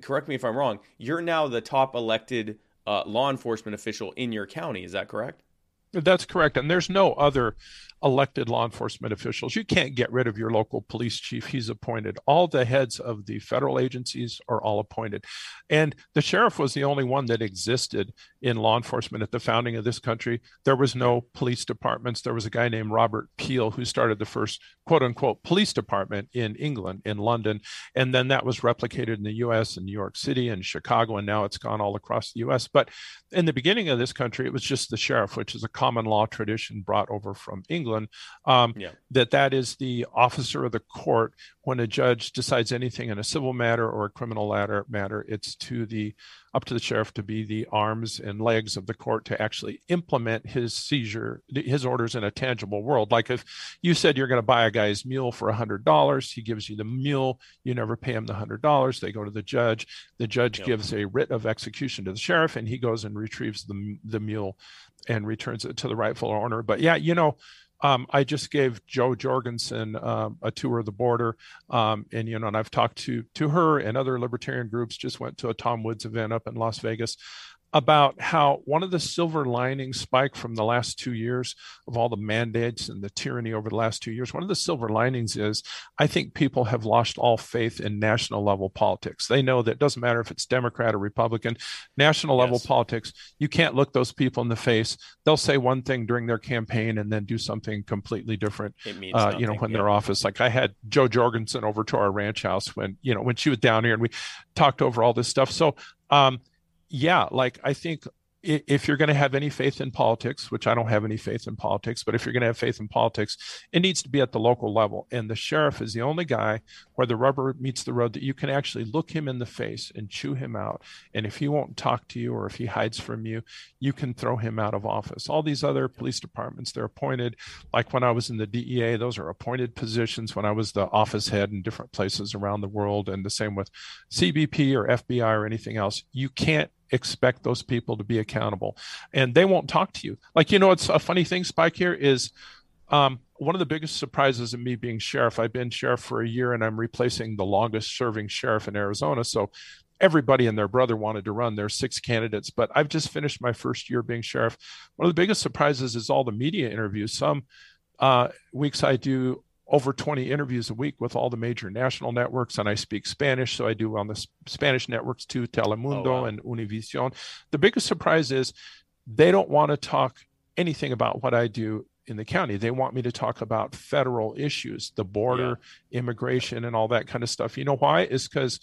correct me if I'm wrong, you're now the top elected law enforcement official in your county. Is that correct? That's correct. And there's no other elected law enforcement officials. You can't get rid of your local police chief. He's appointed. All the heads of the federal agencies are all appointed. And the sheriff was the only one that existed in law enforcement at the founding of this country. There was no police departments. There was a guy named Robert Peel who started the first quote unquote police department in England, in London. And then that was replicated in the US and New York City and Chicago. And now it's gone all across the US. But in the beginning of this country, it was just the sheriff, which is a common law tradition brought over from England, that is the officer of the court. When a judge decides anything in a civil matter or a criminal matter, it's up to the sheriff to be the arms and legs of the court to actually implement his orders in a tangible world. Like if you said you're going to buy a guy's mule for $100, he gives you the mule, you never pay him the $100, they go to the judge gives a writ of execution to the sheriff, and he goes and retrieves the mule and returns it to the rightful owner. But yeah, you know, I just gave Joe Jorgensen a tour of the border, and you know, and I've talked to her and other libertarian groups. Just went to a Tom Woods event up in Las Vegas about how one of the silver linings, Spike, from the last 2 years of all the mandates and the tyranny over the last 2 years, one of the silver linings is I think people have lost all faith in national level politics. They know that it doesn't matter if it's Democrat or Republican, national level politics, you can't look those people in the face. They'll say one thing during their campaign and then do something completely different, you know, when they're in office. Like I had Joe Jorgensen over to our ranch house when she was down here and we talked over all this stuff. So, yeah, like I think if you're going to have any faith in politics, which I don't have any faith in politics, but if you're going to have faith in politics, it needs to be at the local level. And the sheriff is the only guy where the rubber meets the road that you can actually look him in the face and chew him out. And if he won't talk to you or if he hides from you, you can throw him out of office. All these other police departments, they're appointed. Like when I was in the DEA, those are appointed positions. When I was the office head in different places around the world, and the same with CBP or FBI or anything else, you can't expect those people to be accountable, and they won't talk to you. Like, you know, it's a funny thing, Spike, here is one of the biggest surprises of me being sheriff. I've been sheriff for a year and I'm replacing the longest serving sheriff in Arizona. So everybody and their brother wanted to run. There's 6 candidates, but I've just finished my first year being sheriff. One of the biggest surprises is all the media interviews. Some weeks I do over 20 interviews a week with all the major national networks, and I speak Spanish, so I do on the Spanish networks too, Telemundo and Univision. The biggest surprise is they don't want to talk anything about what I do in the county. They want me to talk about federal issues, the border, immigration, and all that kind of stuff. You know why? It's because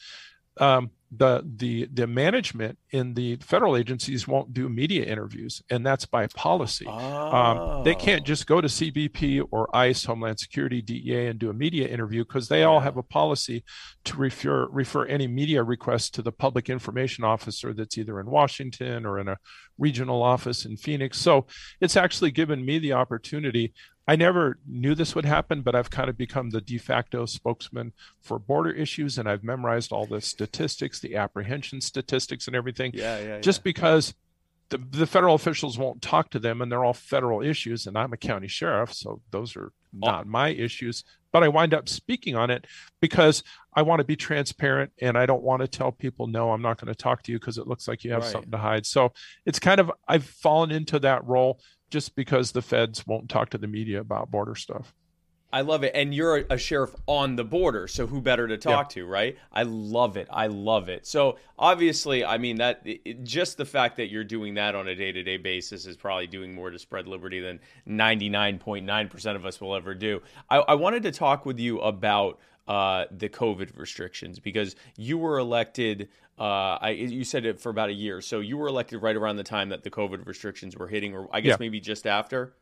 the management in the federal agencies won't do media interviews, and that's by policy. They can't just go to CBP or ICE, Homeland Security, DEA, and do a media interview because they all have a policy to refer any media requests to the public information officer that's either in Washington or in a regional office in Phoenix. So it's actually given me the opportunity. I never knew this would happen, but I've kind of become the de facto spokesman for border issues, and I've memorized all the statistics, the apprehension statistics and everything, just because the federal officials won't talk to them, and they're all federal issues, and I'm a county sheriff, so those are not my issues. But I wind up speaking on it because I want to be transparent, and I don't want to tell people, no, I'm not going to talk to you because it looks like you have something to hide. So it's kind of, I've fallen into that role just because the feds won't talk to the media about border stuff. I love it. And you're a sheriff on the border, so who better to talk to, right? I love it. I love it. So obviously, I mean, that just the fact that you're doing that on a day-to-day basis is probably doing more to spread liberty than 99.9% of us will ever do. I wanted to talk with you about the COVID restrictions, because you were elected, you said it for about a year, so you were elected right around the time that the COVID restrictions were hitting, or I guess maybe just after?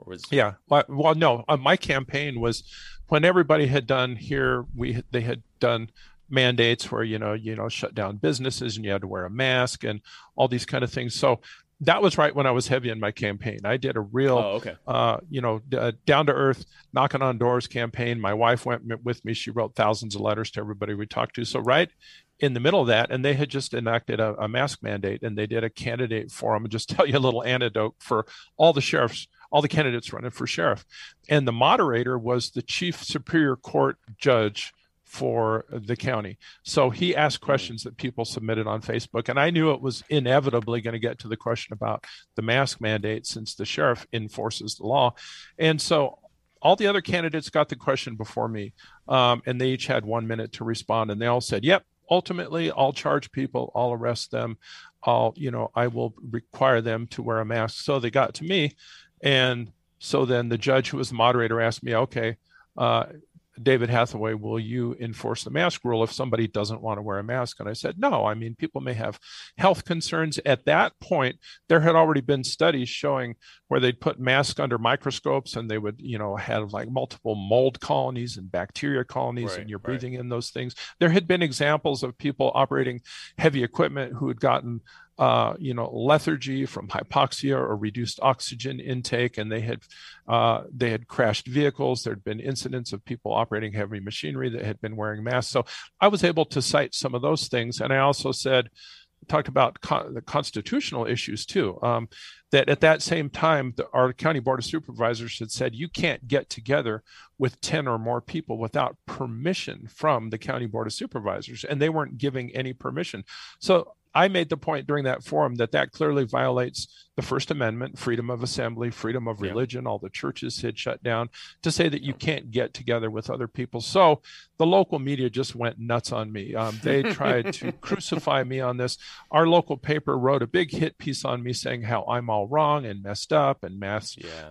Or was... Yeah. Well, no, my campaign was when everybody had done here, they had done mandates where, you know, shut down businesses and you had to wear a mask and all these kind of things. So that was right when I was heavy in my campaign. I did a real, down to earth, knocking on doors campaign. My wife went with me. She wrote thousands of letters to everybody we talked to. So right in the middle of that, and they had just enacted a mask mandate, and they did a candidate forum. Just tell you a little anecdote for all the sheriffs, all the candidates running for sheriff. And the moderator was the chief superior court judge for the county. So he asked questions that people submitted on Facebook. And I knew it was inevitably going to get to the question about the mask mandate, since the sheriff enforces the law. And so all the other candidates got the question before me. And they each had 1 minute to respond. And they all said, yep, ultimately, I'll charge people, I'll arrest them, I will require them to wear a mask. So they got to me. And so then the judge, who was the moderator, asked me, okay, David Hathaway, will you enforce the mask rule if somebody doesn't want to wear a mask? And I said, no, I mean, people may have health concerns. At that point, there had already been studies showing where they'd put masks under microscopes and they would, have like multiple mold colonies and bacteria colonies, right, and you're breathing in those things. There had been examples of people operating heavy equipment who had gotten lethargy from hypoxia or reduced oxygen intake, and they had crashed vehicles. There'd been incidents of people operating heavy machinery that had been wearing masks. So I was able to cite some of those things, and I also talked about the constitutional issues too. That at that same time, our county board of supervisors had said you can't get together with 10 or more people without permission from the county board of supervisors, and they weren't giving any permission. So I made the point during that forum that clearly violates the First Amendment, freedom of assembly, freedom of religion. All the churches had shut down, to say that you can't get together with other people. So the local media just went nuts on me. They tried to crucify me on this. Our local paper wrote a big hit piece on me saying how I'm all wrong and messed up, and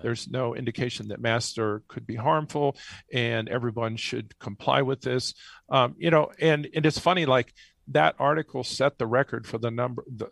there's no indication that masks could be harmful and everyone should comply with this. And it's funny, like, that article set the record for the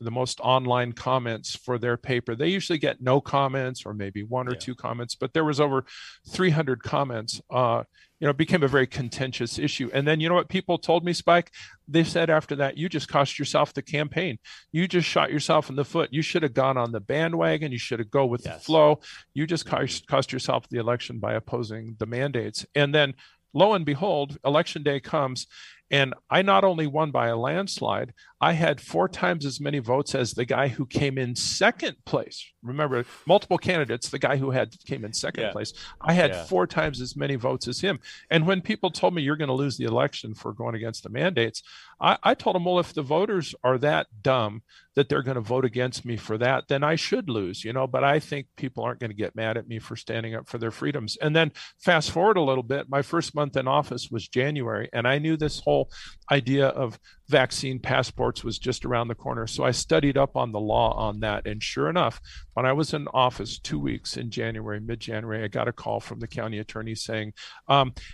most online comments for their paper. They usually get no comments or maybe one or two comments, but there was over 300 comments. It became a very contentious issue. And then, you know what people told me, Spike? They said after that, you just cost yourself the campaign. You just shot yourself in the foot. You should have gone on the bandwagon. You should have go with the flow. You just cost yourself the election by opposing the mandates. And then lo and behold, election day comes, and I not only won by a landslide, I had 4 times as many votes as the guy who came in second place. Remember, multiple candidates, the guy who came in second place. I had 4 times as many votes as him. And when people told me you're going to lose the election for going against the mandates, I told them, well, if the voters are that dumb that they're going to vote against me for that, then I should lose, but I think people aren't going to get mad at me for standing up for their freedoms. And then fast forward a little bit, my first month in office was January, and I knew this whole idea of vaccine passports was just around the corner. So I studied up on the law on that. And sure enough, when I was in office 2 weeks in January, mid-January, I got a call from the county attorney saying,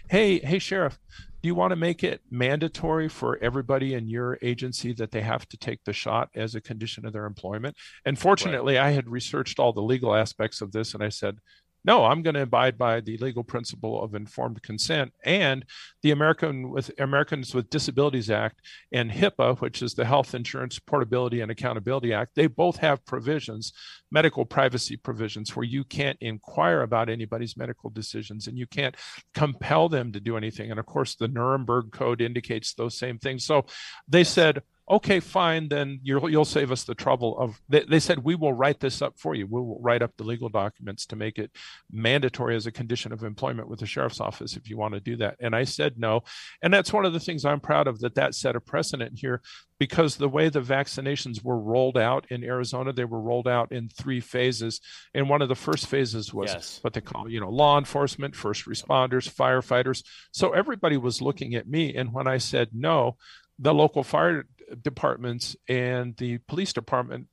hey, Sheriff, do you want to make it mandatory for everybody in your agency that they have to take the shot as a condition of their employment? And fortunately, I had researched all the legal aspects of this, and I said, no, I'm going to abide by the legal principle of informed consent and the Americans with Disabilities Act and HIPAA, which is the Health Insurance Portability and Accountability Act. They both have provisions, medical privacy provisions, where you can't inquire about anybody's medical decisions and you can't compel them to do anything. And of course, the Nuremberg Code indicates those same things. So they said, okay, fine, then you'll save us the trouble of, they said, we will write this up for you. We will write up the legal documents to make it mandatory as a condition of employment with the sheriff's office if you want to do that. And I said no. And that's one of the things I'm proud of, that set a precedent here, because the way the vaccinations were rolled out in Arizona, they were rolled out in three phases. And one of the first phases was what they call, law enforcement, first responders, firefighters. So everybody was looking at me. And when I said no, the local fire departments and the police department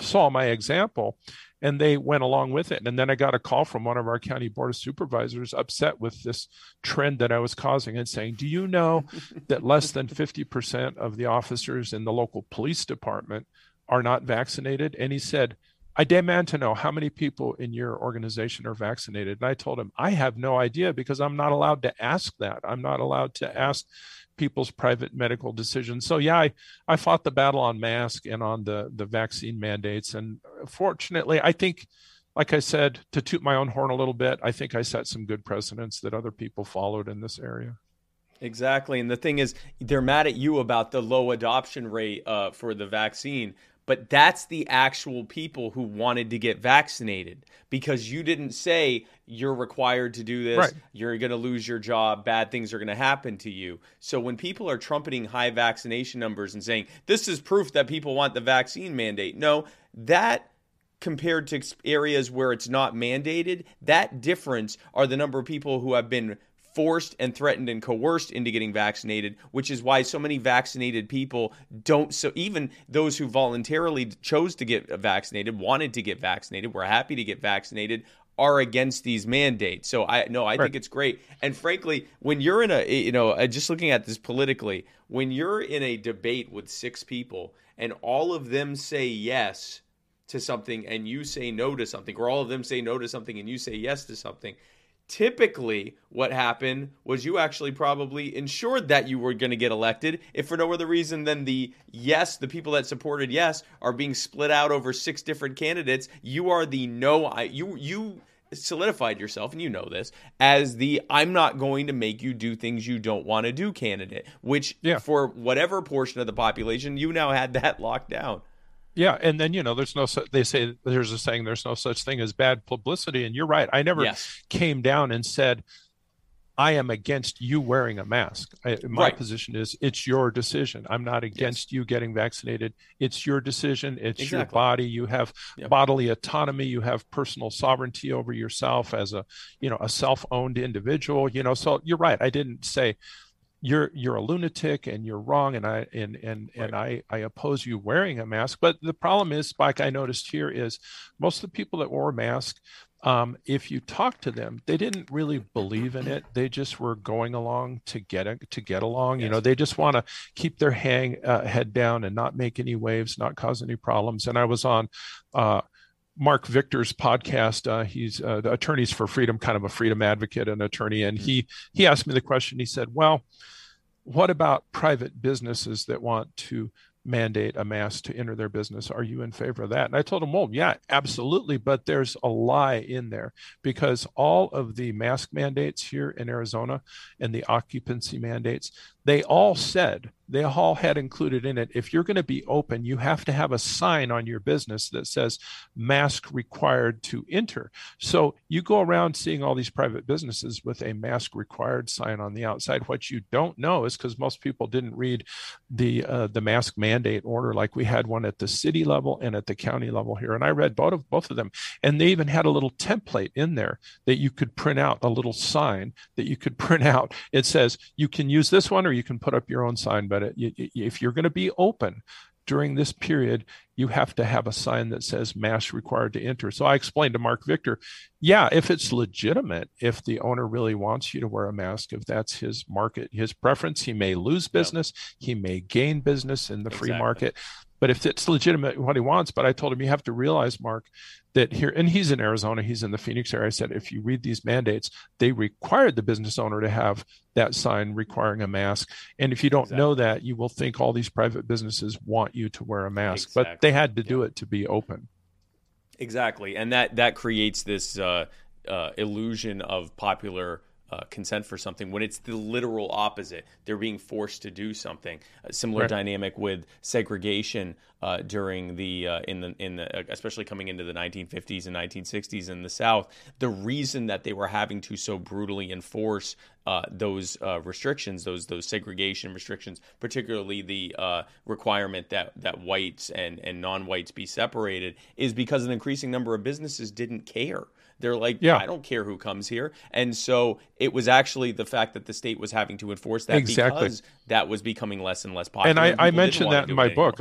saw my example and they went along with it. And then I got a call from one of our county board of supervisors upset with this trend that I was causing and saying, do you know that less than 50% of the officers in the local police department are not vaccinated? And he said, I demand to know how many people in your organization are vaccinated. And I told him, I have no idea, because I'm not allowed to ask that. I'm not allowed to ask people's private medical decisions. So yeah, I fought the battle on masks and on the vaccine mandates. And fortunately, I think, like I said, to toot my own horn a little bit, I think I set some good precedents that other people followed in this area. Exactly. And the thing is, they're mad at you about the low adoption rate for the vaccine, but that's the actual people who wanted to get vaccinated, because you didn't say you're required to do this, right. You're going to lose your job, bad things are going to happen to you. So when people are trumpeting high vaccination numbers and saying, this is proof that people want the vaccine mandate, no, that compared to areas where it's not mandated, that difference are the number of people who have been forced and threatened and coerced into getting vaccinated, which is why so many vaccinated people don't. So even those who voluntarily chose to get vaccinated, wanted to get vaccinated, were happy to get vaccinated, are against these mandates. So I think it's great. And frankly, when you're in just looking at this politically, when you're in a debate with six people and all of them say yes to something and you say no to something, or all of them say no to something and you say yes to something, typically what happened was you actually probably ensured that you were going to get elected, if for no other reason than the people that supported yes are being split out over six different candidates. You are the no. You solidified yourself, and you know this, as the I'm not going to make you do things you don't want to do candidate, which for whatever portion of the population, you now had that locked down. Yeah. And then, there's a saying, there's no such thing as bad publicity. And you're right. I never came down and said, I am against you wearing a mask. My position is it's your decision. I'm not against you getting vaccinated. It's your decision. It's your body. You have bodily autonomy. You have personal sovereignty over yourself as a self-owned individual, so you're right. I didn't say you're a lunatic and you're wrong and I oppose you wearing a mask. But the problem is, Spike, I noticed here is most of the people that wore a mask, if you talk to them, they didn't really believe in it. They just were going along to get along. They just want to keep their head down and not make any waves, not cause any problems. And I was on Mark Victor's podcast. He's the Attorneys for Freedom, kind of a freedom advocate and attorney. And he asked me the question. He said, well, what about private businesses that want to mandate a mask to enter their business? Are you in favor of that? And I told him, well, yeah, absolutely. But there's a lie in there, because all of the mask mandates here in Arizona and the occupancy mandates, they all had included in it, if you're going to be open, you have to have a sign on your business that says mask required to enter. So you go around seeing all these private businesses with a mask required sign on the outside. What you don't know is, because most people didn't read the mask mandate order, like we had one at the city level and at the county level here. And I read both of them. And they even had a little template in there that you could print out, a little sign that you could print out. It says you can use this one or you can put up your own sign. But if you're going to be open during this period, you have to have a sign that says mask required to enter. So I explained to Mark Victor, if it's legitimate, if the owner really wants you to wear a mask, if that's his market, his preference, he may lose business, he may gain business in the free market. But if it's legitimate what he wants, but I told him, you have to realize, Mark, that here, and he's in Arizona, he's in the Phoenix area. I said, if you read these mandates, they required the business owner to have that sign requiring a mask. And if you don't know that, you will think all these private businesses want you to wear a mask, but they had to do it to be open. Exactly. And that creates this illusion of popular consent for something when it's the literal opposite. They're being forced to do something. A similar right. dynamic with segregation during the especially coming into the 1950s and 1960s in the South. The reason that they were having to so brutally enforce those restrictions, those segregation restrictions, particularly the requirement that whites and non-whites be separated, is because an increasing number of businesses didn't care. They're like, yeah. I don't care who comes here. And so it was actually the fact that the state was having to enforce that because that was becoming less and less popular. And I mentioned that in my book.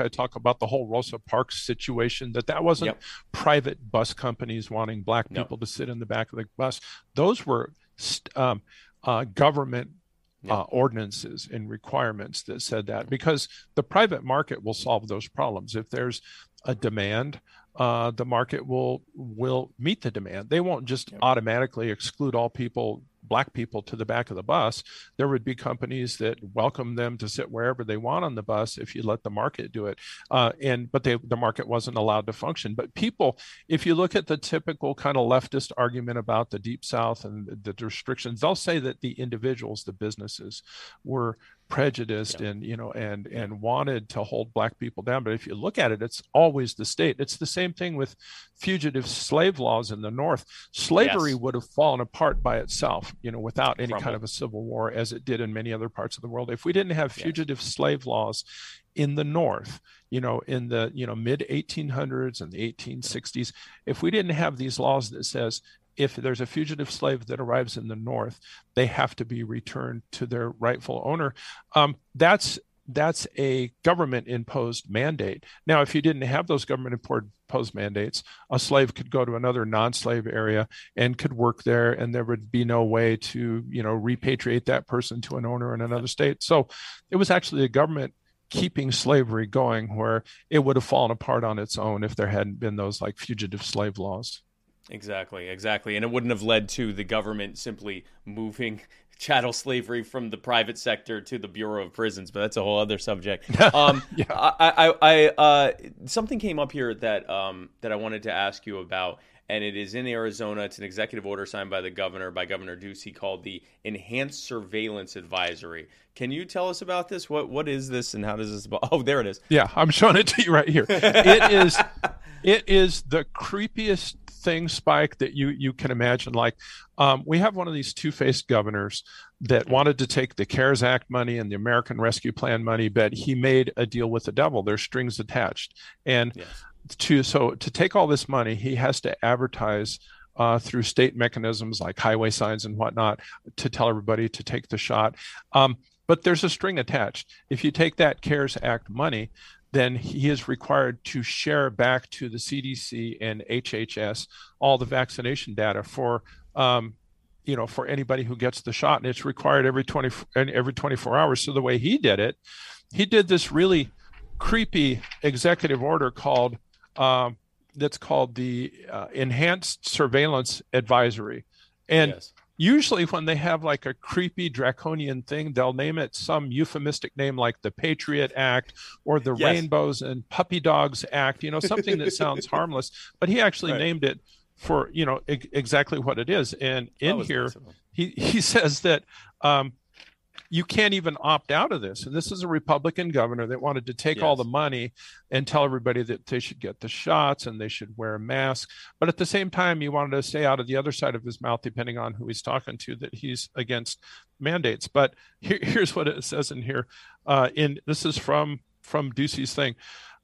I talk about the whole Rosa Parks situation, that wasn't yep. private bus companies wanting black people to sit in the back of the bus. Those were government ordinances and requirements that said that, because the private market will solve those problems. If there's a demand, the market will meet the demand. They won't just automatically exclude all people, black people, to the back of the bus. There would be companies that welcome them to sit wherever they want on the bus if you let the market do it. But the market wasn't allowed to function. But people, if you look at the typical kind of leftist argument about the Deep South and the restrictions, they'll say that the individuals, the businesses, were prejudiced and wanted to hold black people down. But if you look at it, it's always the state. It's the same thing with fugitive slave laws in the North. Slavery would have fallen apart by itself, without any kind of a civil war, as it did in many other parts of the world, if we didn't have fugitive slave laws in the North, in the mid 1800s and the 1860s. If we didn't have these laws that says if there's a fugitive slave that arrives in the North, they have to be returned to their rightful owner. That's a government-imposed mandate. Now, if you didn't have those government-imposed mandates, a slave could go to another non-slave area and could work there, and there would be no way to, repatriate that person to an owner in another state. So it was actually the government keeping slavery going, where it would have fallen apart on its own if there hadn't been those fugitive slave laws. Exactly. And it wouldn't have led to the government simply moving chattel slavery from the private sector to the Bureau of Prisons, but that's a whole other subject. Something came up here that I wanted to ask you about, and it is in Arizona. It's an executive order signed by Governor Ducey, called the Enhanced Surveillance Advisory. Can you tell us about this? What is this, and how does this? Oh, there it is. Yeah, I'm showing it to you right here. It is the creepiest thing, Spike, that you can imagine. We have one of these two-faced governors that wanted to take the CARES Act money and the American Rescue Plan money, but he made a deal with the devil. There's strings attached, and to take all this money, he has to advertise through state mechanisms like highway signs and whatnot to tell everybody to take the shot. But there's a string attached. If you take that CARES Act money, then he is required to share back to the CDC and HHS all the vaccination data for anybody who gets the shot, and it's required every 24 hours. So the way he did it, he did this really creepy executive order called the Enhanced Surveillance Advisory, and. Yes. Usually when they have a creepy draconian thing, they'll name it some euphemistic name like the Patriot Act or the Rainbows and Puppy Dogs Act, something that sounds harmless. But he actually named it for, exactly what it is. And in here, he says that you can't even opt out of this. And this is a Republican governor that wanted to take all the money and tell everybody that they should get the shots and they should wear a mask. But at the same time, he wanted to stay out of the other side of his mouth, depending on who he's talking to, that he's against mandates. But here's what it says in here. This is from Ducey's thing,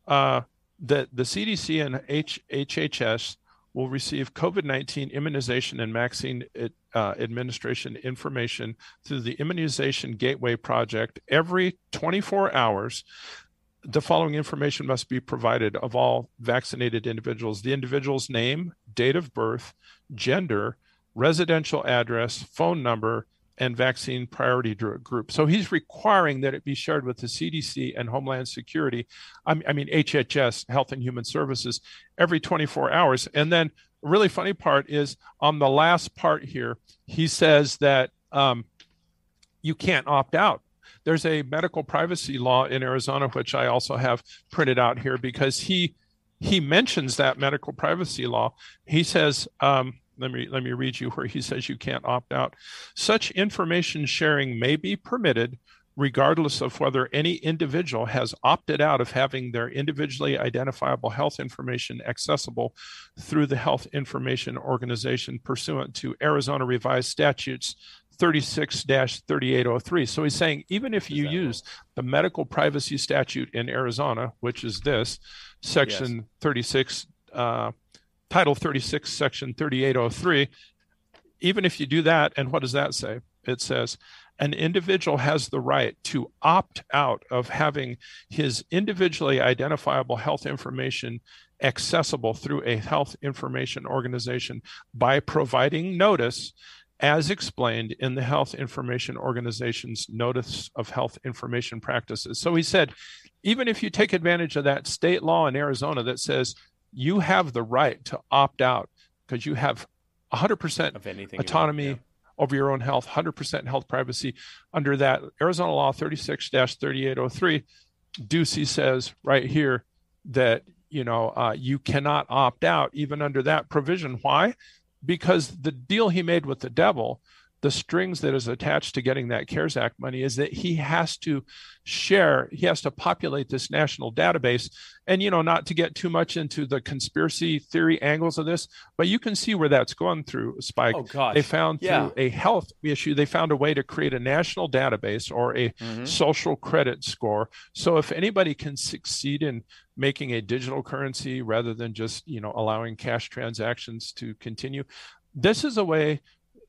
that the CDC and HHS will receive COVID-19 immunization and vaccine administration information through the Immunization Gateway Project every 24 hours. The following information must be provided of all vaccinated individuals: the individual's name, date of birth, gender, residential address, phone number, and vaccine priority group. So he's requiring that it be shared with the CDC and Homeland Security, HHS, Health and Human Services, every 24 hours. And then a really funny part is on the last part here, he says that you can't opt out. There's a medical privacy law in Arizona, which I also have printed out here, because he mentions that medical privacy law. He says Let me read you where he says you can't opt out. Such information sharing may be permitted regardless of whether any individual has opted out of having their individually identifiable health information accessible through the Health Information Organization pursuant to Arizona Revised Statutes 36-3803. So he's saying even if you use the medical privacy statute in Arizona, which is this, section 36, Title 36, Section 3803, even if you do that, and what does that say? It says, an individual has the right to opt out of having his individually identifiable health information accessible through a health information organization by providing notice as explained in the Health Information Organization's Notice of Health Information Practices. So he said, even if you take advantage of that state law in Arizona that says you have the right to opt out because you have 100% of anything autonomy over your own health, 100% health privacy. Under that Arizona law 36-3803, Ducey says right here that, you know, you cannot opt out even under that provision. Why? Because the deal he made with the devil, the strings that is attached to getting that CARES Act money is that he has to share, he has to populate this national database. And, you know, not to get too much into the conspiracy theory angles of this, but you can see where that's gone through, Spike. Oh, gosh. They found through a health issue, they found a way to create a national database or a social credit score. So if anybody can succeed in making a digital currency rather than just, you know, allowing cash transactions to continue, this is a way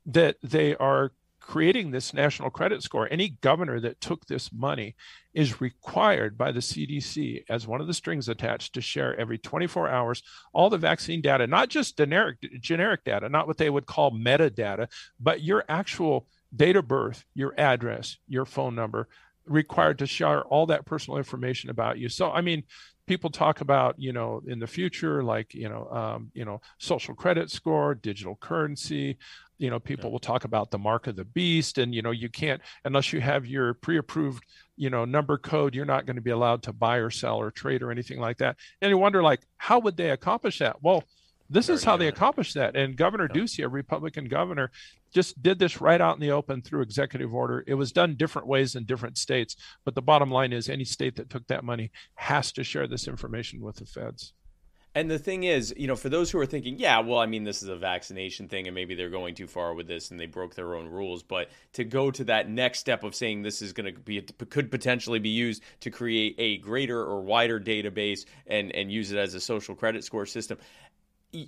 that they are creating this national credit score. Any governor that took this money is required by the CDC as one of the strings attached to share every 24 hours all the vaccine data, not just generic data, not what they would call metadata, but your actual date of birth, your address, your phone number, required to share all that personal information about you. So, I mean, people talk about, you know, in the future, like, you know, social credit score, digital currency. You know, people will talk about the mark of the beast, and, you know, you can't, unless you have your pre-approved, you know, number code, you're not going to be allowed to buy or sell or trade or anything like that. And you wonder, like, how would they accomplish that? Well, this is how they accomplished that. And Governor Ducey, a Republican governor, just did this right out in the open through executive order. It was done different ways in different states. But the bottom line is any state that took that money has to share this information with the feds. And the thing is, you know, for those who are thinking, yeah, well, I mean, this is a vaccination thing and maybe they're going too far with this and they broke their own rules. But to go to that next step of saying this is going to be, could potentially be used to create a greater or wider database and use it as a social credit score system.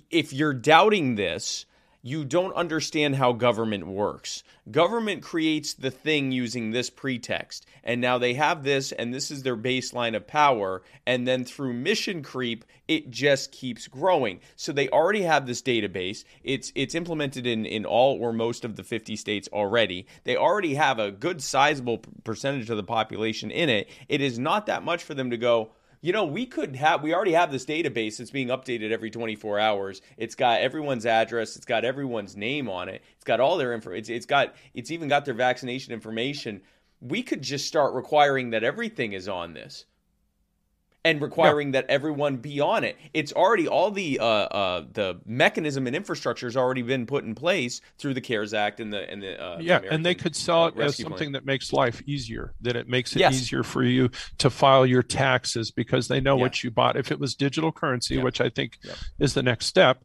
If you're doubting this, you don't understand how government works. Government creates the thing using this pretext. And now they have this, and this is their baseline of power. And then through mission creep, it just keeps growing. So they already have this database. It's implemented in all or most of the 50 states already. They already have a good sizable percentage of the population in it. It is not that much for them to go, you know, we already have this database. It's being updated every 24 hours. It's got everyone's address. It's got everyone's name on it. It's got all their info. It's even got their vaccination information. We could just start requiring that everything is on this and requiring that everyone be on it. It's already all the mechanism and infrastructure has already been put in place through the CARES Act and the and they could sell it as something that makes life easier, that it makes it easier for you to file your taxes because they know what you bought. If it was digital currency, which I think is the next step,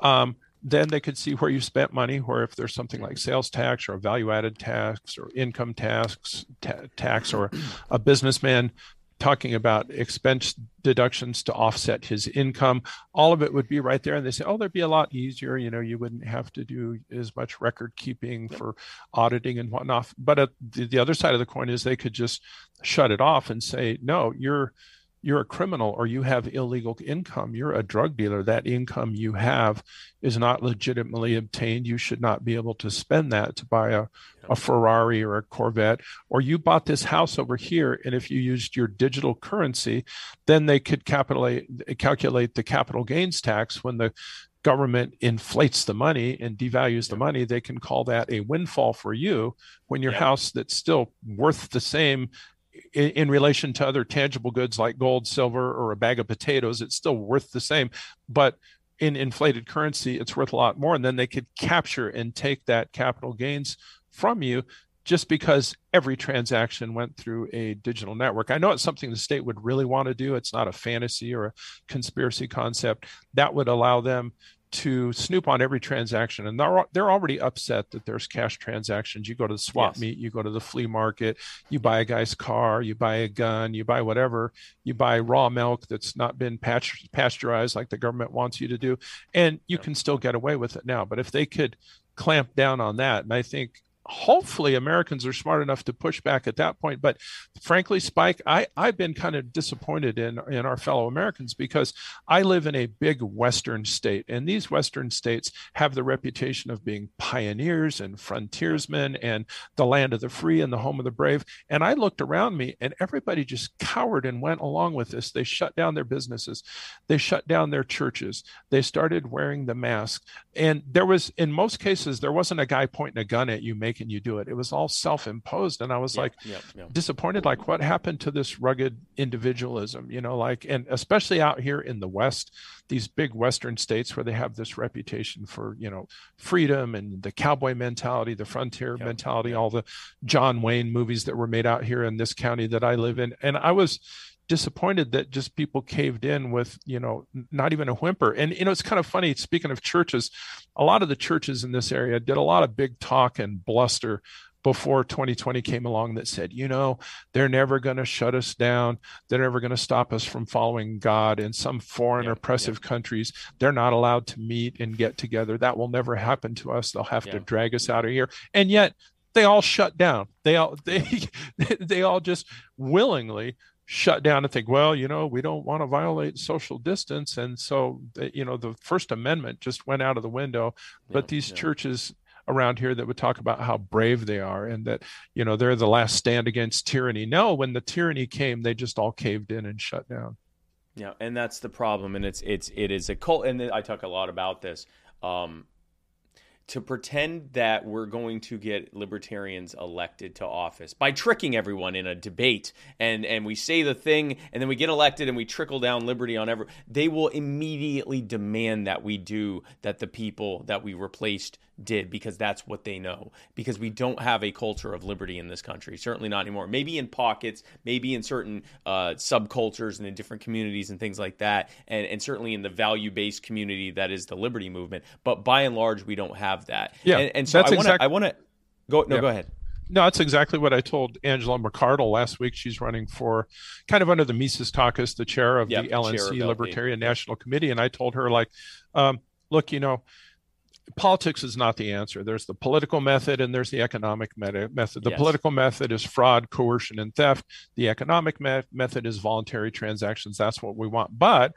then they could see where you spent money, where if there's something like sales tax or a value-added tax or income tax or a businessman talking about expense deductions to offset his income, all of it would be right there. And they say, oh, there'd be a lot easier. You know, you wouldn't have to do as much record keeping for auditing and whatnot. But the other side of the coin is they could just shut it off and say, no, you're a criminal or you have illegal income. You're a drug dealer. That income you have is not legitimately obtained. You should not be able to spend that to buy a Ferrari or a Corvette, or you bought this house over here. And if you used your digital currency, then they could calculate the capital gains tax. When the government inflates the money and devalues the money, they can call that a windfall for you when your house that's still worth the same in relation to other tangible goods like gold, silver, or a bag of potatoes, it's still worth the same. But in inflated currency, it's worth a lot more. And then they could capture and take that capital gains from you just because every transaction went through a digital network. I know it's something the state would really want to do. It's not a fantasy or a conspiracy concept. That would allow them to snoop on every transaction. And they're already upset that there's cash transactions. You go to the swap meet, you go to the flea market, you buy a guy's car, you buy a gun, you buy whatever, you buy raw milk that's not been pasteurized like the government wants you to do. And you can still get away with it now. But if they could clamp down on that, and I think hopefully Americans are smart enough to push back at that point. But frankly, Spike, I've been kind of disappointed in our fellow Americans because I live in a big Western state, and these Western states have the reputation of being pioneers and frontiersmen and the land of the free and the home of the brave. And I looked around me and everybody just cowered and went along with this. They shut down their businesses. They shut down their churches. They started wearing the mask. And there was, in most cases, there wasn't a guy pointing a gun at you making you do it. It was all self-imposed. And I was disappointed, like what happened to this rugged individualism, and especially out here in the West, these big Western states where they have this reputation for, freedom and the cowboy mentality, the frontier mentality, all the John Wayne movies that were made out here in this county that I live in. And I was disappointed that just people caved in with, not even a whimper. And, it's kind of funny, speaking of churches, a lot of the churches in this area did a lot of big talk and bluster before 2020 came along that said, they're never going to shut us down. They're never going to stop us from following God in some foreign oppressive countries. They're not allowed to meet and get together. That will never happen to us. They'll have to drag us out of here. And yet they all shut down. They all just willingly shut down and think, well, we don't want to violate social distance. And so, the First Amendment just went out of the window. But these churches around here that would talk about how brave they are and that, they're the last stand against tyranny. No, when the tyranny came, they just all caved in and shut down. Yeah. And that's the problem. And it is a cult. And I talk a lot about this. To pretend that we're going to get libertarians elected to office by tricking everyone in a debate and we say the thing and then we get elected and we trickle down liberty on every, they will immediately demand that we do that the people that we replaced did, because that's what they know, because we don't have a culture of liberty in this country, certainly not anymore. Maybe in pockets, maybe in certain subcultures and in different communities and things like that, and certainly in the value-based community that is the liberty movement, but by and large we don't have that. Go ahead. No, that's exactly what I told Angela McCardle last week. She's running for kind of under the Mises Caucus, the chair of the LNC Libertarian National Committee, and I told her, look, politics is not the answer. There's the political method and there's the economic method. The political method is fraud, coercion, and theft. The economic method is voluntary transactions. That's what we want. But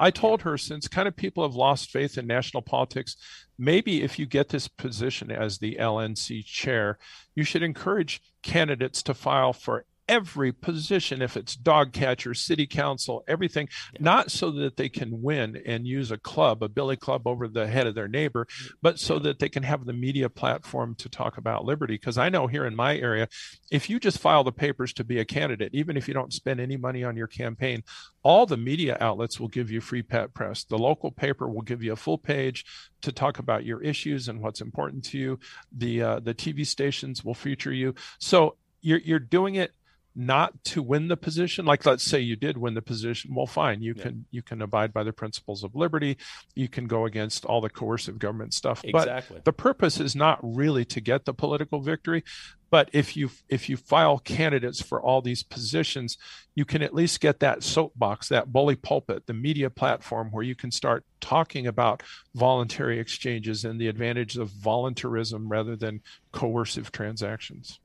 I told her, since kind of people have lost faith in national politics, maybe if you get this position as the LNC chair, you should encourage candidates to file for every position, if it's dog catcher, city council, everything, not so that they can win and use a billy club over the head of their neighbor, but so that they can have the media platform to talk about liberty. Because I know here in my area, if you just file the papers to be a candidate, even if you don't spend any money on your campaign, all the media outlets will give you free press. The local paper will give you a full page to talk about your issues and what's important to you. The TV stations will feature you. So you're doing it not to win the position. Like, let's say you did win the position. Well, fine. You can abide by the principles of liberty. You can go against all the coercive government stuff. Exactly. But the purpose is not really to get the political victory. But if you file candidates for all these positions, you can at least get that soapbox, that bully pulpit, the media platform where you can start talking about voluntary exchanges and the advantages of voluntarism rather than coercive transactions.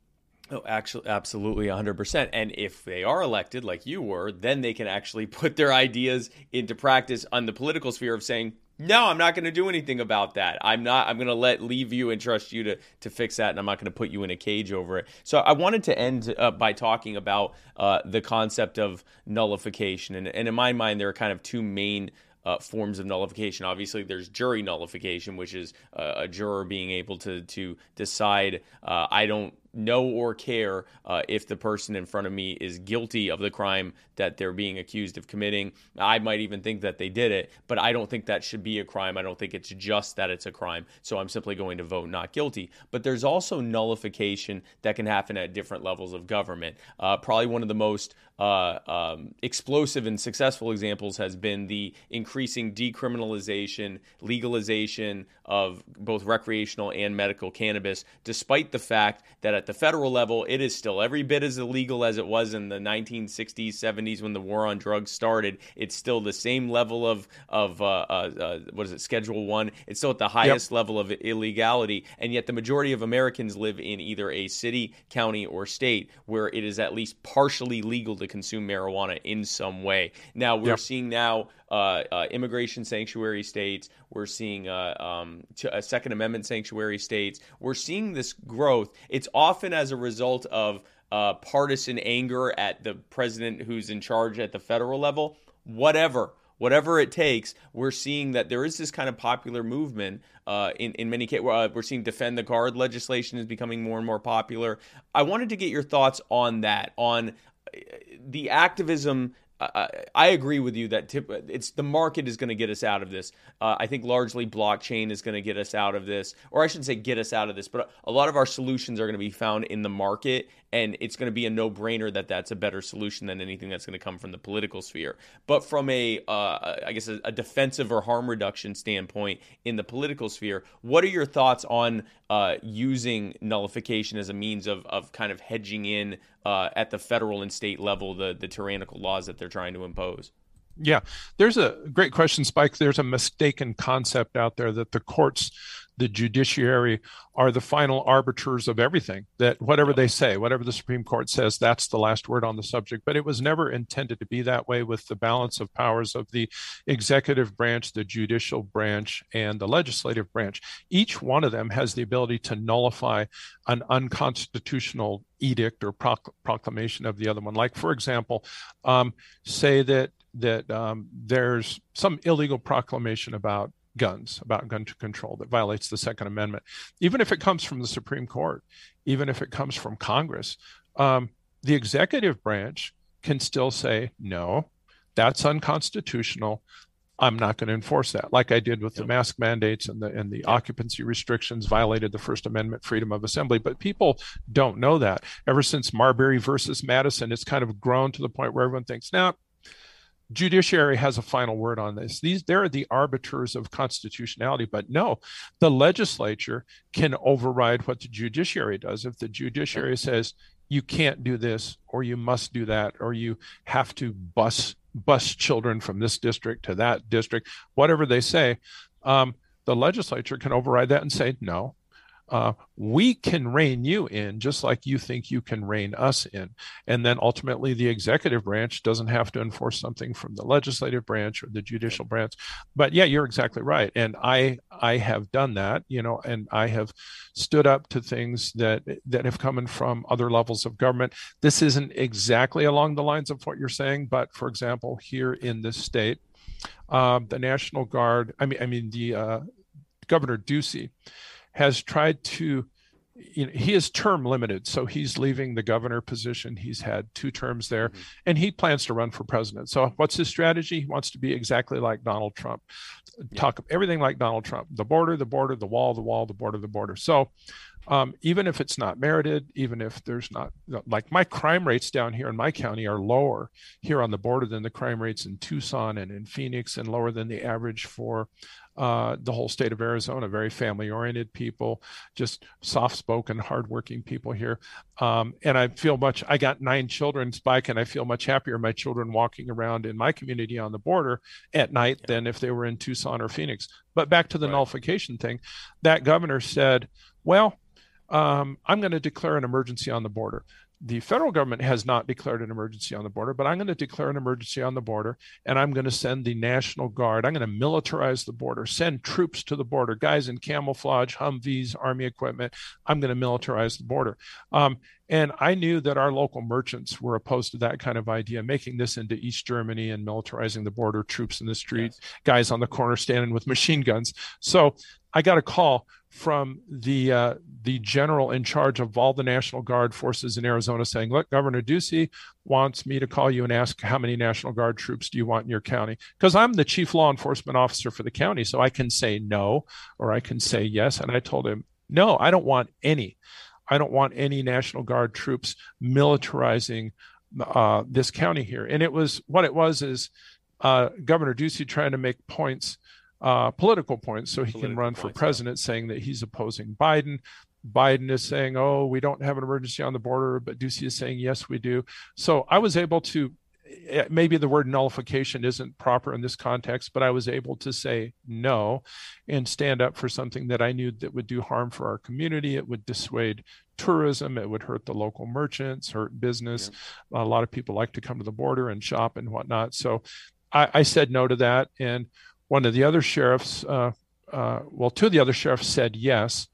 Oh, actually, absolutely, 100%. And if they are elected, like you were, then they can actually put their ideas into practice on the political sphere of saying, no, I'm not going to do anything about that. I'm going to leave you and trust you to fix that. And I'm not going to put you in a cage over it. So I wanted to end by talking about the concept of nullification. And in my mind, there are kind of two main forms of nullification. Obviously, there's jury nullification, which is a juror being able to decide, I don't know or care if the person in front of me is guilty of the crime that they're being accused of committing. I might even think that they did it, but I don't think that should be a crime. I don't think it's just that it's a crime. So I'm simply going to vote not guilty. But there's also nullification that can happen at different levels of government. Probably one of the most explosive and successful examples has been the increasing decriminalization, legalization of both recreational and medical cannabis, despite the fact that at the federal level, it is still every bit as illegal as it was in the 1960s, 70s when the war on drugs started. It's still the same level of Schedule I. It's still at the highest level of illegality, and yet the majority of Americans live in either a city, county, or state where it is at least partially legal to consume marijuana in some way. Now, we're seeing now immigration sanctuary states. We're seeing Second Amendment sanctuary states. We're seeing this growth. It's often as a result of partisan anger at the president who's in charge at the federal level. Whatever it takes, we're seeing that there is this kind of popular movement. In many cases, we're seeing Defend the Guard legislation is becoming more and more popular. I wanted to get your thoughts on that, on the activism. I agree with you that the market is going to get us out of this. I think largely blockchain is going to get us out of this, or I shouldn't say get us out of this, but a lot of our solutions are going to be found in the market, and it's going to be a no-brainer that that's a better solution than anything that's going to come from the political sphere. But from a defensive or harm reduction standpoint in the political sphere, what are your thoughts on using nullification as a means of kind of hedging in at the federal and state level the tyrannical laws that they're trying to impose? Yeah, there's a great question, Spike. There's a mistaken concept out there that the courts, the judiciary, are the final arbiters of everything, that whatever they say, whatever the Supreme Court says, that's the last word on the subject. But it was never intended to be that way, with the balance of powers of the executive branch, the judicial branch, and the legislative branch. Each one of them has the ability to nullify an unconstitutional edict or proclamation of the other one. Like, for example, say that there's some illegal proclamation about guns, about gun control, that violates the Second Amendment. Even if it comes from the Supreme Court, even if it comes from Congress, the executive branch can still say, no, that's unconstitutional. I'm not going to enforce that, like I did with the mask mandates and the occupancy restrictions violated the First Amendment freedom of assembly. But people don't know that. Ever since Marbury versus Madison, it's kind of grown to the point where everyone thinks, no, judiciary has a final word on this. They're the arbiters of constitutionality. But no, the legislature can override what the judiciary does. If the judiciary says you can't do this, or you must do that, or you have to bus children from this district to that district, whatever they say, the legislature can override that and say, no, we can rein you in just like you think you can rein us in. And then ultimately the executive branch doesn't have to enforce something from the legislative branch or the judicial branch. But yeah, you're exactly right. And I have done that, and I have stood up to things that have come in from other levels of government. This isn't exactly along the lines of what you're saying, but for example, here in this state, the National Guard, the Governor Ducey has tried to, he is term limited, so he's leaving the governor position. He's had 2 terms there, and he plans to run for president. So what's his strategy? He wants to be exactly like Donald Trump, talk everything like Donald Trump: the border, the wall, the border, the border. So even if it's not merited, even if there's not, like, my crime rates down here in my county are lower here on the border than the crime rates in Tucson and in Phoenix, and lower than the average for the whole state of Arizona. Very family-oriented people, just soft-spoken, hardworking people here. And I got 9 children, Spike, and I feel much happier my children walking around in my community on the border at night than if they were in Tucson or Phoenix. But back to the nullification thing, that governor said, well, I'm going to declare an emergency on the border. The federal government has not declared an emergency on the border, but I'm going to declare an emergency on the border, and I'm going to send the National Guard. I'm going to militarize the border, send troops to the border, guys in camouflage, Humvees, Army equipment. I'm going to militarize the border. And I knew that our local merchants were opposed to that kind of idea, making this into East Germany and militarizing the border, troops in the streets, guys on the corner standing with machine guns. So I got a call from the general in charge of all the National Guard forces in Arizona saying, look, Governor Ducey wants me to call you and ask how many National Guard troops do you want in your county? Because I'm the chief law enforcement officer for the county, so I can say no, or I can say yes. And I told him, no, I don't want any. I don't want any National Guard troops militarizing this county here. And it was what it was is Governor Ducey trying to make points, political points, so he can run for president, saying that he's opposing Biden. Biden is saying, oh, we don't have an emergency on the border, but Ducey is saying, yes, we do. So I was able to, maybe the word nullification isn't proper in this context, but I was able to say no and stand up for something that I knew that would do harm for our community. It would dissuade tourism. It would hurt the local merchants, hurt business. Yeah. A lot of people like to come to the border and shop and whatnot. So I said no to that. And one of the other sheriffs, two of the other sheriffs said yes.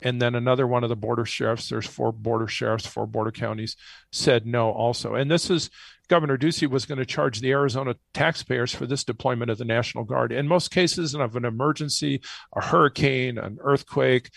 And then another one of the border sheriffs, there's four border sheriffs, four border counties, said no also. And this is, Governor Ducey was going to charge the Arizona taxpayers for this deployment of the National Guard. In most cases of an emergency, a hurricane, an earthquake, right,